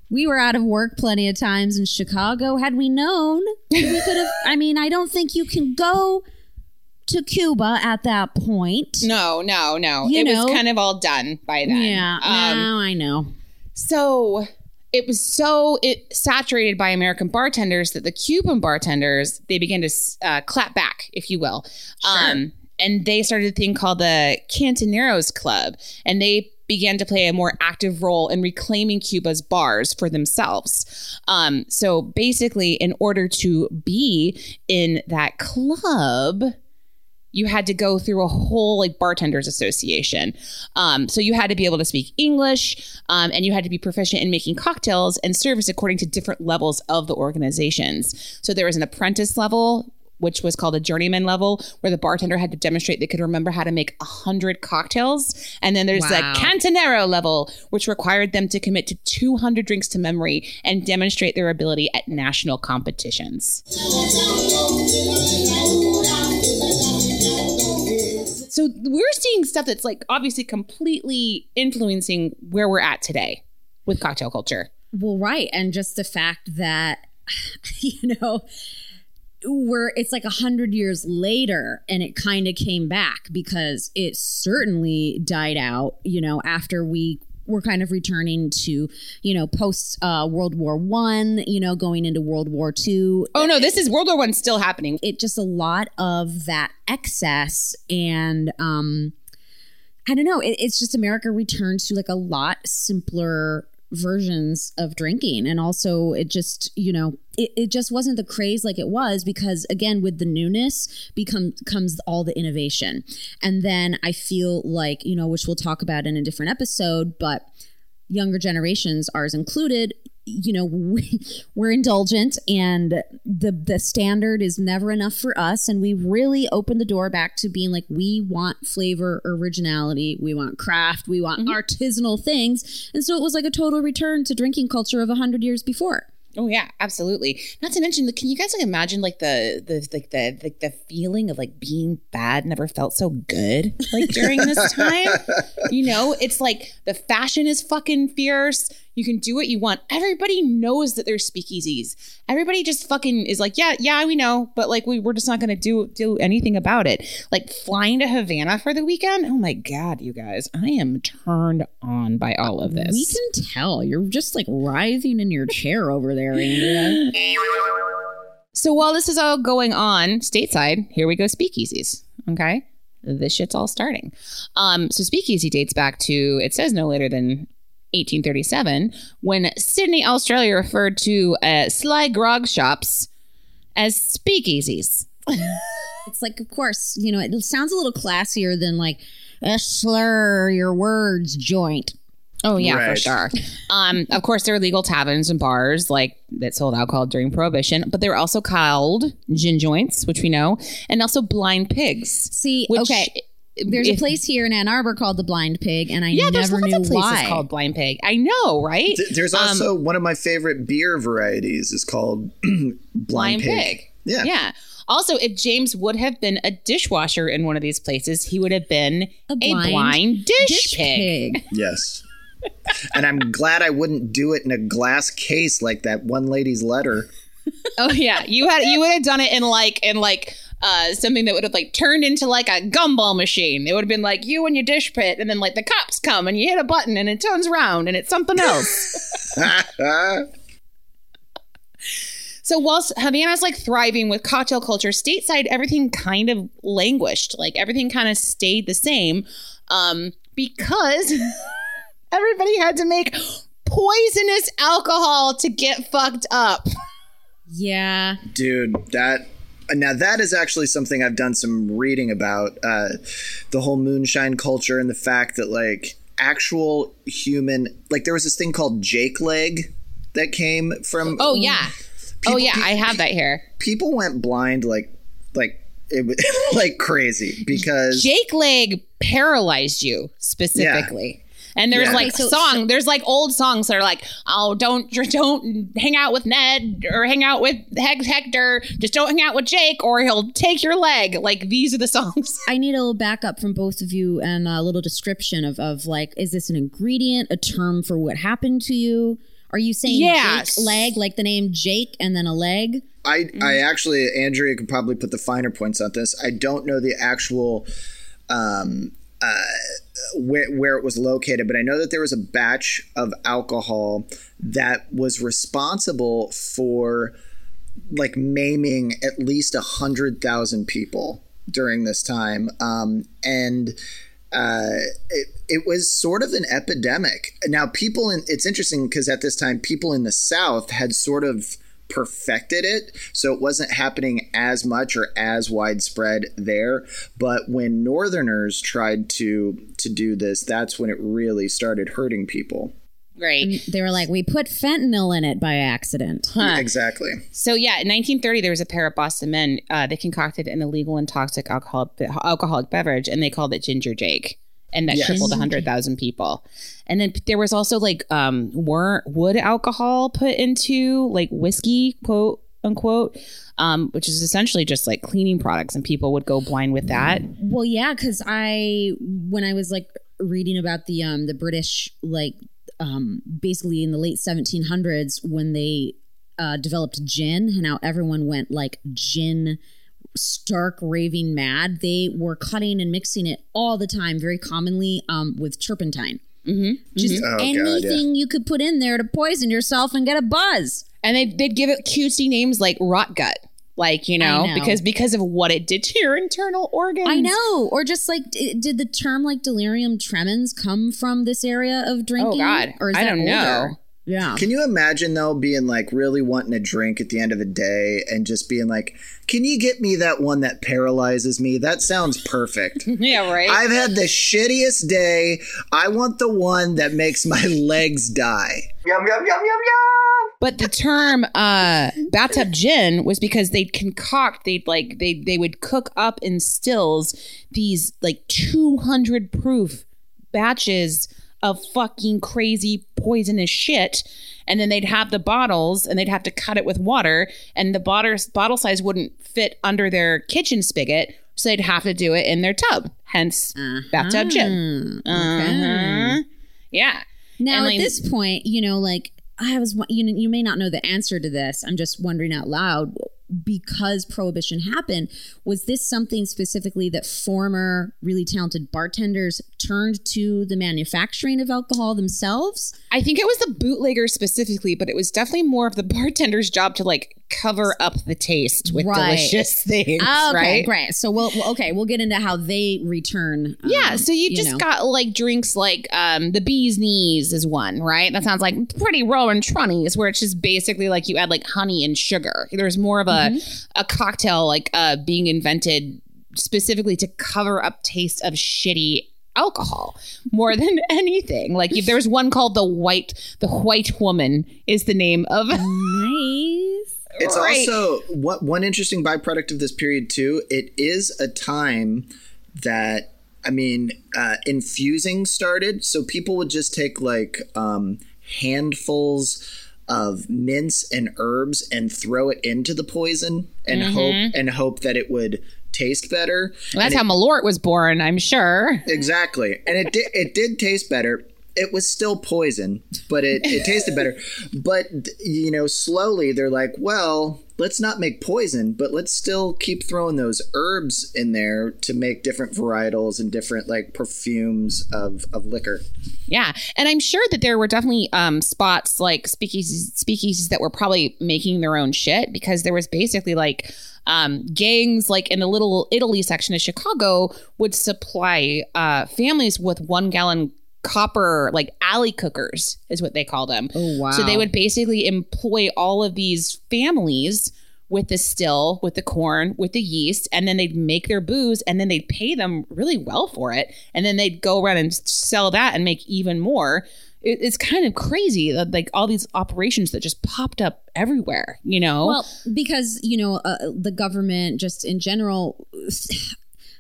We were out of work plenty of times in Chicago. Had we known, we could have. I mean, I don't think you can go to Cuba at that point. No, no, no. You it know. was kind of all done by then. Yeah. Um, no, I know. So it was so it saturated by American bartenders that the Cuban bartenders, they began to uh, clap back, if you will. Sure. Um, and they started a thing called the Cantoneros Club. And they began to play a more active role in reclaiming Cuba's bars for themselves. Um, so basically, in order to be in that club, you had to go through a whole like bartenders association. Um, so you had to be able to speak English um, and you had to be proficient in making cocktails and service according to different levels of the organizations. So there was an apprentice level, which was called a journeyman level, where the bartender had to demonstrate they could remember how to make one hundred cocktails. And then there's wow. a cantonero level, which required them to commit to two hundred drinks to memory and demonstrate their ability at national competitions. So we're seeing stuff that's like obviously completely influencing where we're at today with cocktail culture. Well, right. And just the fact that, you know, we're it's like a hundred years later and it kind of came back because it certainly died out, you know, after we were kind of returning to, you know, post uh, World War One, you know, going into World War Two. Oh, no, this is World War One still happening. It just a lot of that excess and um, I don't know. It, it's just America returned to like a lot simpler versions of drinking. And also it just, you know, it, it just wasn't the craze like it was because, again, with the newness become, comes all the innovation. And then I feel like, you know, which we'll talk about in a different episode, but younger generations, ours included, you know, we, we're indulgent and the the standard is never enough for us. And we really opened the door back to being like, we want flavor, originality, we want craft, we want mm-hmm. artisanal things. And so it was like a total return to drinking culture of one hundred years before. Oh, yeah, absolutely. Not to mention, can you guys like imagine like the the like the, the the feeling of like being bad never felt so good like during this time? You know, it's like the fashion is fucking fierce. You can do what you want. Everybody knows that there's speakeasies. Everybody just fucking is like, yeah, yeah, we know. But like we, we're just not going to do do anything about it. Like flying to Havana for the weekend. Oh, my God, you guys. I am turned on by all of this. We can tell. You're just like writhing in your chair over there, Andrea. So while this is all going on stateside, here we go speakeasies. Okay. This shit's all starting. Um, so speakeasy dates back to, it says no later than eighteen thirty-seven, when Sydney, Australia referred to uh, sly grog shops as speakeasies. It's like, of course, you know, it sounds a little classier than like a slur your words joint. Oh, yeah, right. For sure. Um, of course, there are legal taverns and bars like that sold alcohol during Prohibition, but they were also called gin joints, which we know, and also blind pigs. See, which, okay. There's if, a place here in Ann Arbor called the Blind Pig, and I yeah, never knew why. Yeah, there's lots of places why. called Blind Pig. I know, right? Th- there's um, also one of my favorite beer varieties is called Blind, Blind Pig. Pig. Yeah. Yeah. Also, if James would have been a dishwasher in one of these places, he would have been a blind, a blind dish, dish pig. pig. Yes. And I'm glad I wouldn't do it in a glass case like that one lady's letter. Oh yeah, you had you would have done it in like in like uh, something that would have like turned into like a gumball machine. It would have been like you and your dish pit, and then like the cops come and you hit a button and it turns around and it's something else. So whilst Havana's like thriving with cocktail culture, stateside everything kind of languished. Like everything kind of stayed the same um, because everybody had to make poisonous alcohol to get fucked up. Yeah. Dude, that now that is actually something I've done some reading about, uh, the whole moonshine culture and the fact that like actual human, like there was this thing called Jake Leg that came from. Oh, yeah. People, oh yeah, pe- I have that here. People went blind like, like it was like crazy because Jake Leg paralyzed you specifically. Yeah. And there's yeah. like so, song, there's like old songs that are like, oh, don't don't hang out with Ned or hang out with Hector, just don't hang out with Jake or he'll take your leg. Like these are the songs. I need a little backup from both of you and a little description of of like, is this an ingredient, a term for what happened to you? Are you saying yes. Jake Leg, like the name Jake and then a leg? I, mm. I actually, Andrea could probably put the finer points on this. I don't know the actual um, uh, where, where it was located, but I know that there was a batch of alcohol that was responsible for like maiming at least one hundred thousand people during this time. Um, and... Uh, it, it was sort of an epidemic. Now, people in it's interesting because at this time, people in the South had sort of perfected it, so it wasn't happening as much or as widespread there. But when Northerners tried to to do this, that's when it really started hurting people. Right. And they were like, we put fentanyl in it by accident. Huh. Exactly. So, yeah, in nineteen thirty, there was a pair of Boston men. Uh, they concocted an illegal and toxic alcohol, alcoholic beverage, and they called it Ginger Jake. And that yes. tripled one hundred thousand people. And then there was also, like, um, wor- wood alcohol put into, like, whiskey, quote, unquote, um, which is essentially just, like, cleaning products. And people would go blind with that. Well, yeah, because I, when I was, like, reading about the um, the British, like, Um, basically in the late seventeen hundreds when they uh, developed gin and how everyone went like gin stark raving mad, they were cutting and mixing it all the time, very commonly um, with turpentine. Mm-hmm. Just oh, anything God, yeah. you could put in there to poison yourself and get a buzz. And they'd, they'd give it cutesy names like rot gut. Like, you know, know, because because of what it did to your internal organs. I know. Or just like, d- did the term like delirium tremens come from this area of drinking? Oh, God. Or is I that don't older? Know. Yeah. Can you imagine, though, being like really wanting a drink at the end of the day and just being like, can you get me that one that paralyzes me? That sounds perfect. Yeah, right. I've had the shittiest day. I want the one that makes my legs die. Yum, yum, yum, yum, yum. But the term uh, bathtub gin was because they'd concoct, they'd like, they they would cook up in stills these like two hundred proof batches of fucking crazy poisonous shit. And then they'd have the bottles and they'd have to cut it with water. And the bottle, bottle size wouldn't fit under their kitchen spigot. So they'd have to do it in their tub. Hence, uh-huh. bathtub gin. Uh-huh. Okay. Yeah. Now, and at like, this point, you know, like, I was, you know, you may not know the answer to this. I'm just wondering out loud, because Prohibition happened, was this something specifically that former really talented bartenders turned to the manufacturing of alcohol themselves? I think it was the bootleggers specifically, but it was definitely more of the bartender's job to like cover up the taste with right. delicious things. Okay, right? Great. So we'll okay, we'll get into how they return. Um, yeah, so you, you just know. got like drinks like um, the bee's knees is one, right? That sounds like pretty raw and trunnies, where it's just basically like you add like honey and sugar. There's more of a mm-hmm. a cocktail like uh, being invented specifically to cover up taste of shitty alcohol more than anything. Like if there's one called the white, the white woman is the name of. Nice. It's right. also what one interesting byproduct of this period too. It is a time that I mean, uh, infusing started, so people would just take like um, handfuls of mints and herbs and throw it into the poison and mm-hmm. hope and hope that it would taste better. Well, that's and how it, Malort was born, I'm sure. Exactly. And it did it did taste better. it was still poison, but it, it tasted better. But, you know, slowly they're like, well, let's not make poison, but let's still keep throwing those herbs in there to make different varietals and different like perfumes of, of liquor. Yeah. And I'm sure that there were definitely um, spots like speakeasies, speakeasies that were probably making their own shit, because there was basically like um, gangs like in the Little Italy section of Chicago would supply uh, families with one gallon copper, like alley cookers is what they call them. Oh, wow. So they would basically employ all of these families with the still, with the corn, with the yeast, and then they'd make their booze, and then they'd pay them really well for it, and then they'd go around and sell that and make even more. It, it's kind of crazy, like all these operations that just popped up everywhere, you know? Well, because, you know, uh, the government just in general...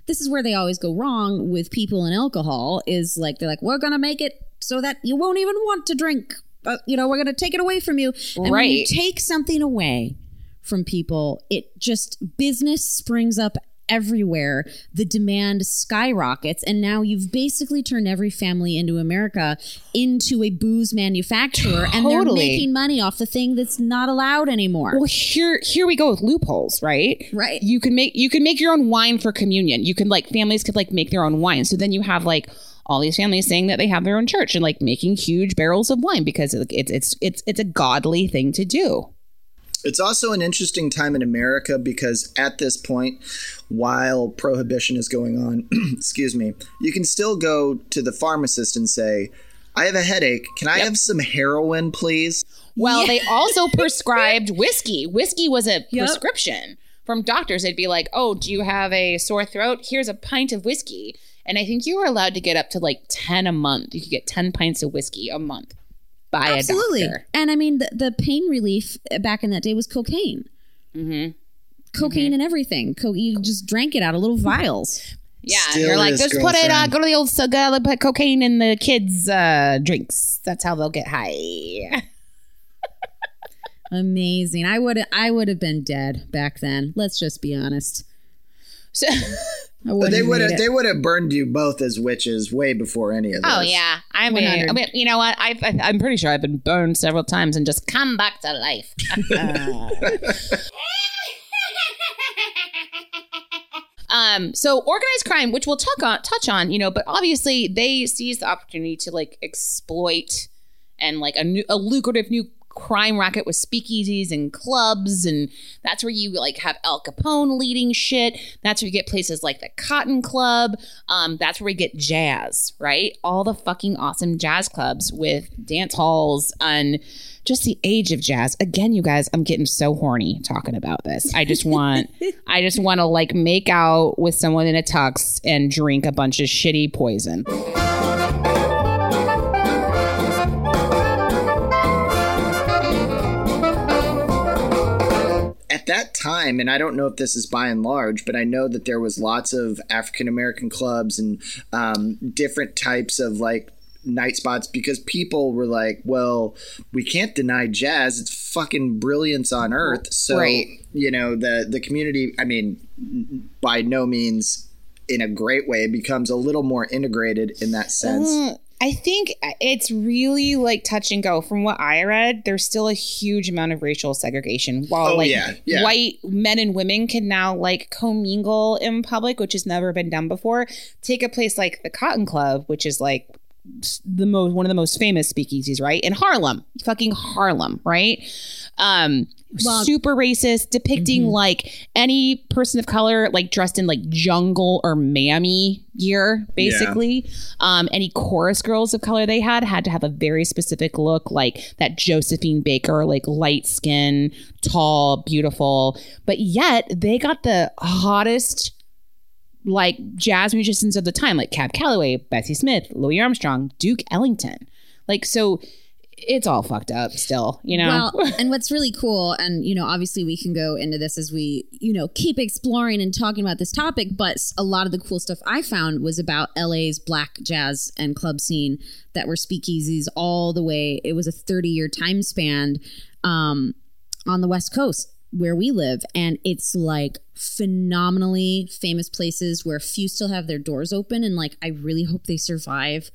This is where they always go wrong with people and alcohol, is like, they're like, we're going to make it so that you won't even want to drink. Uh, you know, we're going to take it away from you. And right. when you take something away from people, it just, business springs up everywhere. The demand skyrockets. And now you've basically turned every family into America into a booze manufacturer. Totally. And they're making money off the thing that's not allowed anymore. Well, here here we go with loopholes, right? Right. You can make you can make your own wine for communion. You can like families could like make their own wine. So then you have like all these families saying that they have their own church and like making huge barrels of wine because it's it's it's it's a godly thing to do. It's also an interesting time in America because at this point, while prohibition is going on, excuse me, you can still go to the pharmacist and say, I have a headache. Can I yep. have some heroin, please? Well, yeah. They also prescribed whiskey. Whiskey was a yep. prescription from doctors. They'd be like, oh, do you have a sore throat? Here's a pint of whiskey. And I think you were allowed to get up to like ten a month. You could get ten pints of whiskey a month. By Absolutely. A doctor. And I mean, the, the pain relief back in that day was cocaine. Mm-hmm. Cocaine mm-hmm. and everything. Co- you just drank it out of little vials. Yeah. Still you're like, just girlfriend. put it, uh, go to the old, uh, put cocaine in the kids' uh, drinks. That's how they'll get high. Amazing. I would I would have been dead back then. Let's just be honest. So But they would have they would have burned you both as witches way before any of this. Oh yeah, I mean, I mean you know what? I've, I, I'm pretty sure I've been burned several times and just come back to life. um, so organized crime, which we'll talk on, touch on, you know, but obviously they seized the opportunity to like exploit and like a new, a lucrative new. crime racket with speakeasies and clubs, and that's where you like have Al Capone leading shit. That's where you get places like the Cotton Club. Um, that's where we get jazz, right? All the fucking awesome jazz clubs with dance halls and just the age of jazz. Again, you guys, I'm getting so horny talking about this. I just want, I just want to like make out with someone in a tux and drink a bunch of shitty poison. At that time, and I don't know if this is by and large, but I know that there was lots of African-American clubs and um, different types of like night spots because people were like, well, we can't deny jazz. It's fucking brilliance on earth. So, right. you know, the, the community, I mean, by no means in a great way, becomes a little more integrated in that sense. Uh, I think it's really like touch and go. From what I read, there's still a huge amount of racial segregation. While oh, like yeah, yeah. white men and women can now like commingle in public, which has never been done before. Take a place like the Cotton Club, which is like the most one of the most famous speakeasies, right? In Harlem, fucking Harlem, right? Um, well, super racist, depicting mm-hmm. like any person of color like dressed in like jungle or mammy gear, basically. Yeah. Um, any chorus girls of color they had had to have a very specific look, like that Josephine Baker, like light skin, tall, beautiful. But yet they got the hottest like jazz musicians of the time, like Cab Calloway, Bessie Smith, Louis Armstrong, Duke Ellington. Like, so it's all fucked up still, you know? Well, and what's really cool, and, you know, obviously we can go into this as we, you know, keep exploring and talking about this topic, but a lot of the cool stuff I found was about L A's black jazz and club scene that were speakeasies all the way. It was a thirty-year time span um, on the West Coast. where we live, and it's like phenomenally famous places where few still have their doors open, and like I really hope they survive,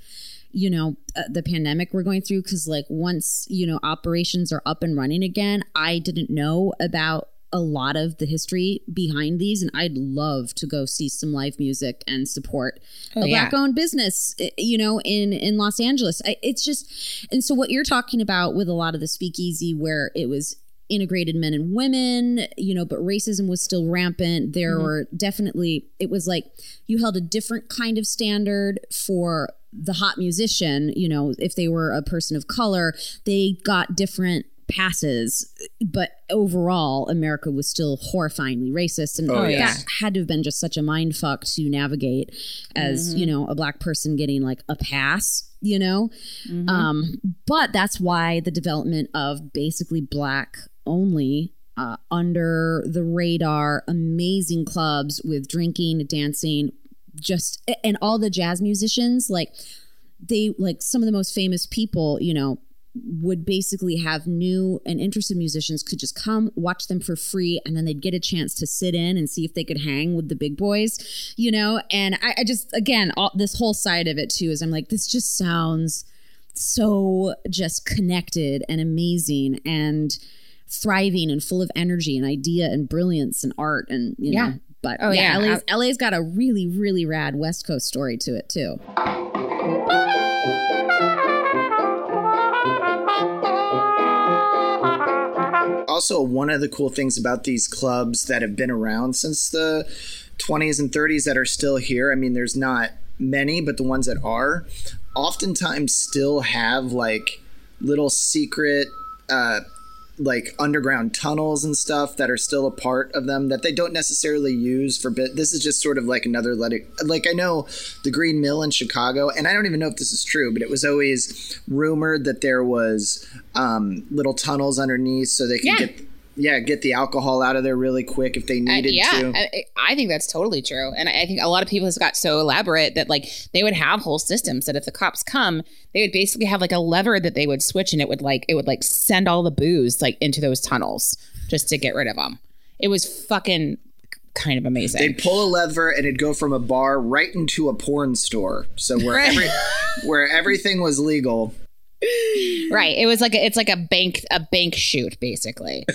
you know, uh, the pandemic we're going through, because like once, you know, operations are up and running again, I didn't know about a lot of the history behind these, and I'd love to go see some live music and support oh, a yeah. Black-owned business, you know, in in Los Angeles. I, it's just, and so what you're talking about with a lot of the speakeasy, where it was integrated men and women, you know, but racism was still rampant. There mm-hmm. were definitely, it was like you held a different kind of standard for the hot musician, you know, if they were a person of color, they got different passes, but overall America was still horrifyingly racist, and oh, like, yeah. that had to have been just such a mind fuck to navigate as mm-hmm. you know, a black person getting like a pass, you know, mm-hmm. um but that's why the development of basically black only uh under the radar amazing clubs with drinking, dancing, just and all the jazz musicians, like they like some of the most famous people, you know, would basically have new and interested musicians could just come watch them for free, and then they'd get a chance to sit in and see if they could hang with the big boys, you know. And I, I just, again, all, this whole side of it too is I'm like, this just sounds so just connected and amazing and thriving and full of energy and idea and brilliance and art and you yeah. know. But oh, yeah, yeah. L A's, L A's got a really really rad West Coast story to it too. Also, one of the cool things about these clubs that have been around since the twenties and thirties that are still here, I mean, there's not many, but the ones that are oftentimes still have like little secret uh, like underground tunnels and stuff that are still a part of them that they don't necessarily use for bit. This is just sort of like another letting, like I know the Green Mill in Chicago, and I don't even know if this is true, but it was always rumored that there was um, little tunnels underneath so they could yeah. get, yeah, get the alcohol out of there really quick if they needed uh, yeah, to. Yeah, I, I think that's totally true. And I think a lot of people has got so elaborate that like they would have whole systems that if the cops come, they would basically have like a lever that they would switch, and it would like it would like send all the booze like into those tunnels just to get rid of them. It was fucking kind of amazing. They'd pull a lever and it'd go from a bar right into a porn store. So where right. every, where everything was legal. Right, it was like a, it's like a bank a bank shoot basically.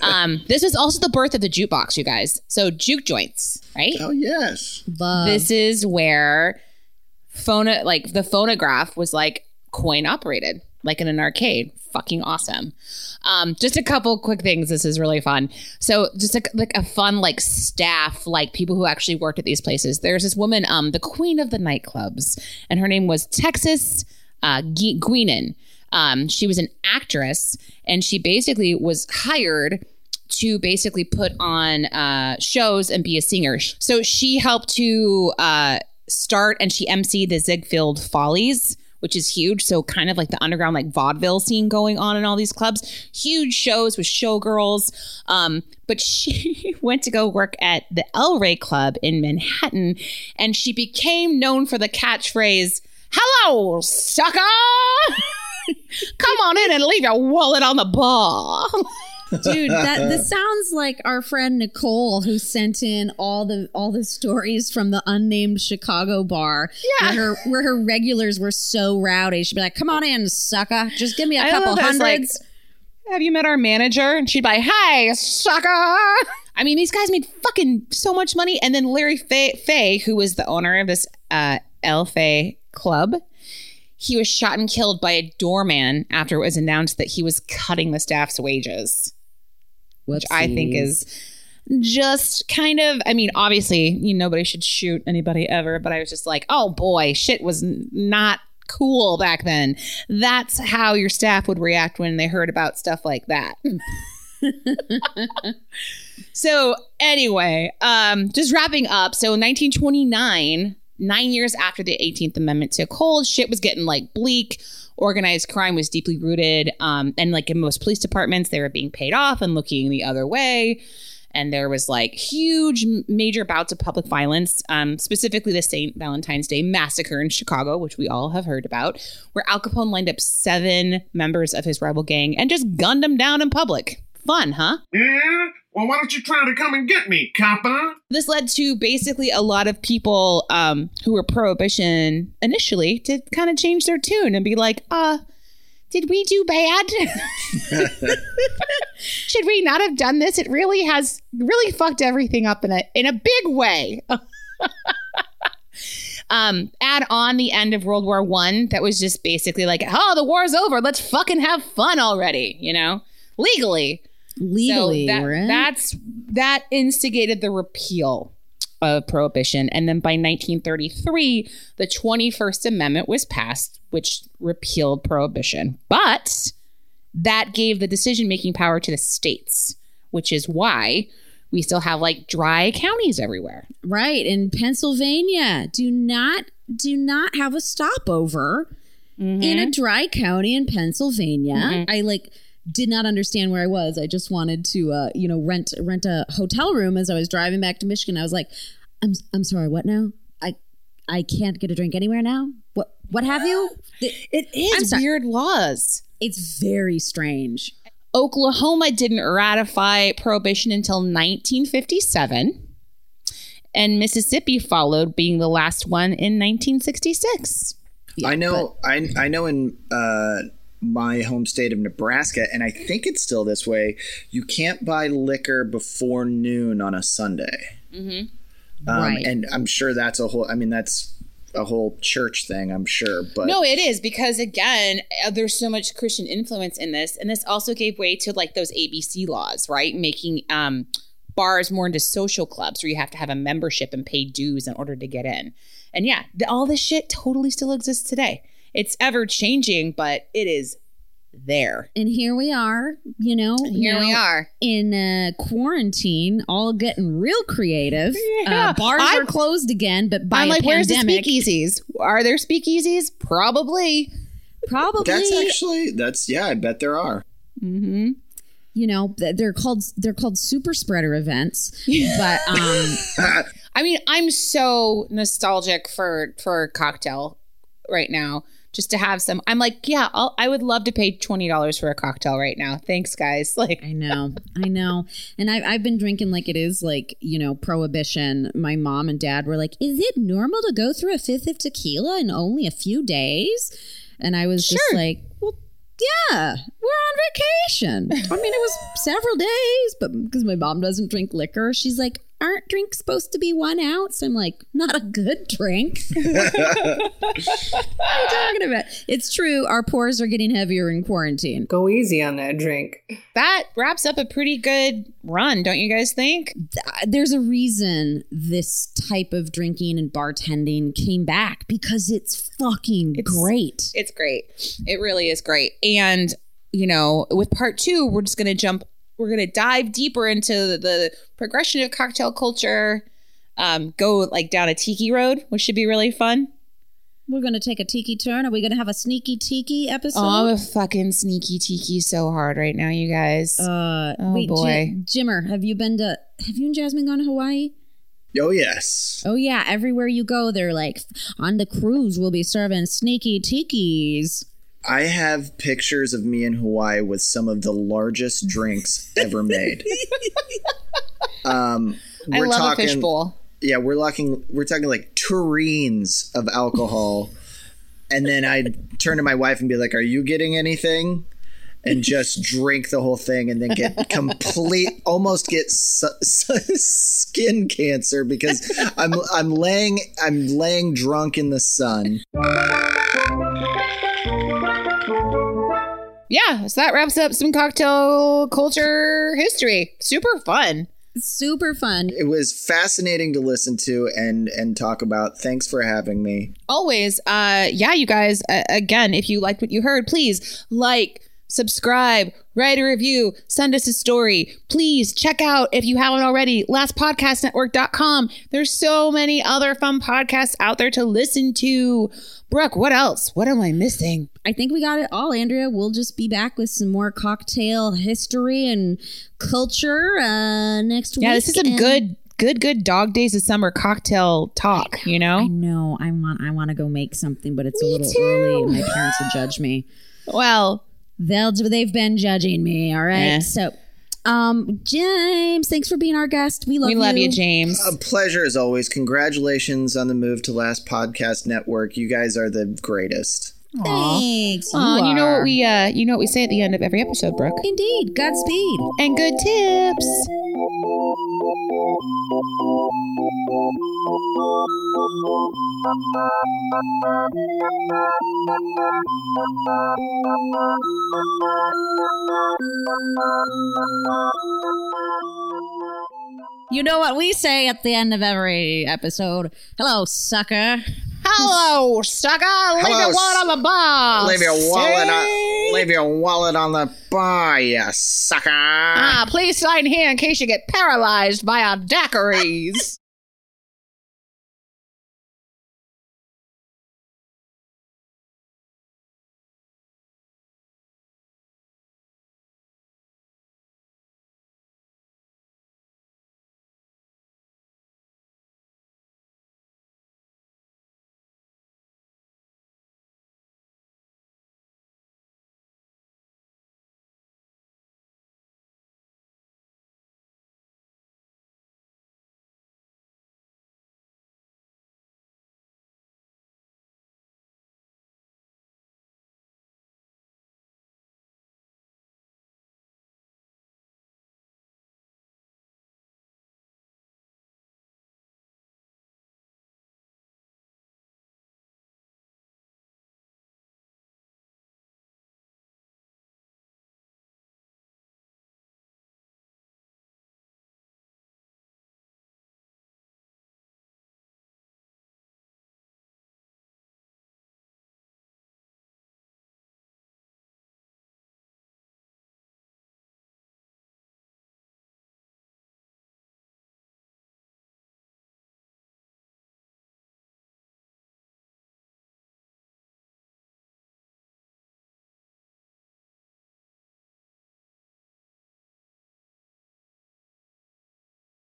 Um, this is also the birth of the jukebox, you guys. So juke joints, right? Oh yes, love. This is where phona like the phonograph was like coin operated, like in an arcade. Fucking awesome. Um, just a couple quick things. This is really fun. So just a, like a fun like staff, like people who actually worked at these places. There's this woman, um, the queen of the nightclubs, and her name was Texas. Uh, G- Guinan. Um, she was an actress, and she basically was hired to basically put on uh, shows and be a singer. So she helped to uh, start, and she emceed the Ziegfeld Follies, which is huge. So kind of like the underground like vaudeville scene going on in all these clubs. Huge shows with showgirls. Um, but she went to go work at the El Rey Club in Manhattan, and she became known for the catchphrase, "Hello, sucker! Come on in and leave your wallet on the bar." Dude, that this sounds like our friend Nicole, who sent in all the all the stories from the unnamed Chicago bar. Yeah, where her, where her regulars were so rowdy, she'd be like, "Come on in, sucker! Just give me a I couple hundreds." Like, "Have you met our manager?" And she'd be like, "Hey, sucker!" I mean, these guys made fucking so much money. And then Larry Fay, Fay who was the owner of this uh, El Fay Club, he was shot and killed by a doorman after it was announced that he was cutting the staff's wages. Whoopsies. Which I think is just kind of, I mean, obviously, you know, nobody should shoot anybody ever, but I was just like, oh boy, shit was not cool back then. That's how your staff would react when they heard about stuff like that. So anyway, um, just wrapping up. So in nineteen twenty-nine, nine years after the eighteenth Amendment took hold, shit was getting like bleak. Organized crime was deeply rooted. Um, and like in most police departments, they were being paid off and looking the other way. And there was like huge major bouts of public violence, um, specifically the Saint Valentine's Day massacre in Chicago, which we all have heard about, where Al Capone lined up seven members of his rival gang and just gunned them down in public. Fun, huh? Well, why don't you try to come and get me, copper? This led to basically a lot of people um, who were Prohibition initially to kind of change their tune and be like, uh, did we do bad? Should we not have done this? It really has really fucked everything up in a in a big way. Um, add on the end of World War One that was just basically like, oh, the war's over. Let's fucking have fun already, you know, legally. Legally, so that, right? That's that instigated the repeal of Prohibition. And then by nineteen thirty-three, the twenty-first Amendment was passed, which repealed Prohibition. But that gave the decision-making power to the states, which is why we still have like dry counties everywhere. Right. In Pennsylvania, do not do not have a stopover mm-hmm. in a dry county in Pennsylvania. Mm-hmm. I like did not understand where I was. I just wanted to, uh, you know, rent rent a hotel room as I was driving back to Michigan. I was like, I'm I'm sorry, what now? I I can't get a drink anywhere now. What what have you? It is weird laws. It's very strange. Oklahoma didn't ratify Prohibition until nineteen fifty-seven, and Mississippi followed, being the last one in nineteen sixty-six. Yeah, I know, but- I I know in uh, my home state of Nebraska, and I think it's still this way, you can't buy liquor before noon on a Sunday. Mm-hmm. Um, right. And I'm sure that's a whole, I mean, that's a whole church thing, I'm sure. But no, it is, because again, there's so much Christian influence in this, and this also gave way to like those A B C laws, right? Making um, bars more into social clubs, where you have to have a membership and pay dues in order to get in. And yeah, the, all this shit totally still exists today. It's ever changing, but it is there. And here we are, you know, here now, we are in uh, quarantine, all getting real creative. Yeah. Uh, bars I'm, are closed again, but by I'm like, a pandemic. Where's the speakeasies? Are there speakeasies? Probably, probably. That's actually that's yeah. I bet there are. Mm-hmm. You know, they're called they're called super spreader events, but um, I mean, I'm so nostalgic for for cocktail right now. Just to have some, I'm like, yeah, I'll, I would love to pay twenty dollars for a cocktail right now. Thanks, guys. Like, I know, I know. And I, I've been drinking like it is like, you know, Prohibition. My mom and dad were like, is it normal to go through a fifth of tequila in only a few days? And I was sure. just like, well, yeah, we're on vacation. I mean, it was several days, but because my mom doesn't drink liquor, she's like, aren't drinks supposed to be one ounce? I'm like, not a good drink. What are you talking about? It's true. Our pours are getting heavier in quarantine. Go easy on that drink. That wraps up a pretty good run, don't you guys think? There's a reason this type of drinking and bartending came back, because it's fucking it's, great. It's great. It really is great. And, you know, with part two, we're just going to jump We're going to dive deeper into the, the progression of cocktail culture, um, go like down a tiki road, which should be really fun. We're going to take a tiki turn. Are we going to have a sneaky tiki episode? Oh, I'm a fucking sneaky tiki so hard right now, you guys. Uh, oh, wait, boy. J- Jimmer, have you been to, have you and Jasmine gone to Hawaii? Oh, yes. Oh, yeah. Everywhere you go, they're like, on the cruise, we'll be serving sneaky tikis. I have pictures of me in Hawaii with some of the largest drinks ever made. um, we're I love talking, a fishbowl. Yeah, we're talking, we're talking like tureens of alcohol. And then I'd turn to my wife and be like, are you getting anything? And just drink the whole thing and then get complete, almost get su- su- skin cancer because I'm I'm laying I'm laying drunk in the sun. Yeah, so that wraps up some cocktail culture history. Super fun. Super fun. It was fascinating to listen to and and talk about. Thanks for having me. Always. Uh, yeah, you guys, uh, again, if you liked what you heard, please like, subscribe, write a review, send us a story. Please check out, if you haven't already, last podcast network dot com. There's so many other fun podcasts out there to listen to. Brooke, what else? What am I missing? I think we got it all, Andrea. We'll just be back with some more cocktail history and culture uh, next yeah, week. Yeah, this is some and- good, good, good dog days of summer cocktail talk, I know, you know? I know. I want, I want to go make something, but it's me a little too. early and my parents will judge me. Well, They'll, they've been judging me, all right? Yeah. So Um, James, thanks for being our guest. We love you. We love you, you James. A pleasure as always. Congratulations on the move to Last Podcast Network. You guys are the greatest. Aww. Thanks. Aww, you, you know what we uh, you know what we say at the end of every episode, Brooke. Indeed. Godspeed. And good tips. You know what we say at the end of every episode? Hello, sucker. Hello, sucker. Leave Hello, your wallet on the bar. Leave your wallet on, leave your wallet on the bar, you sucker. Ah, please sign here in case you get paralyzed by our daiquiris.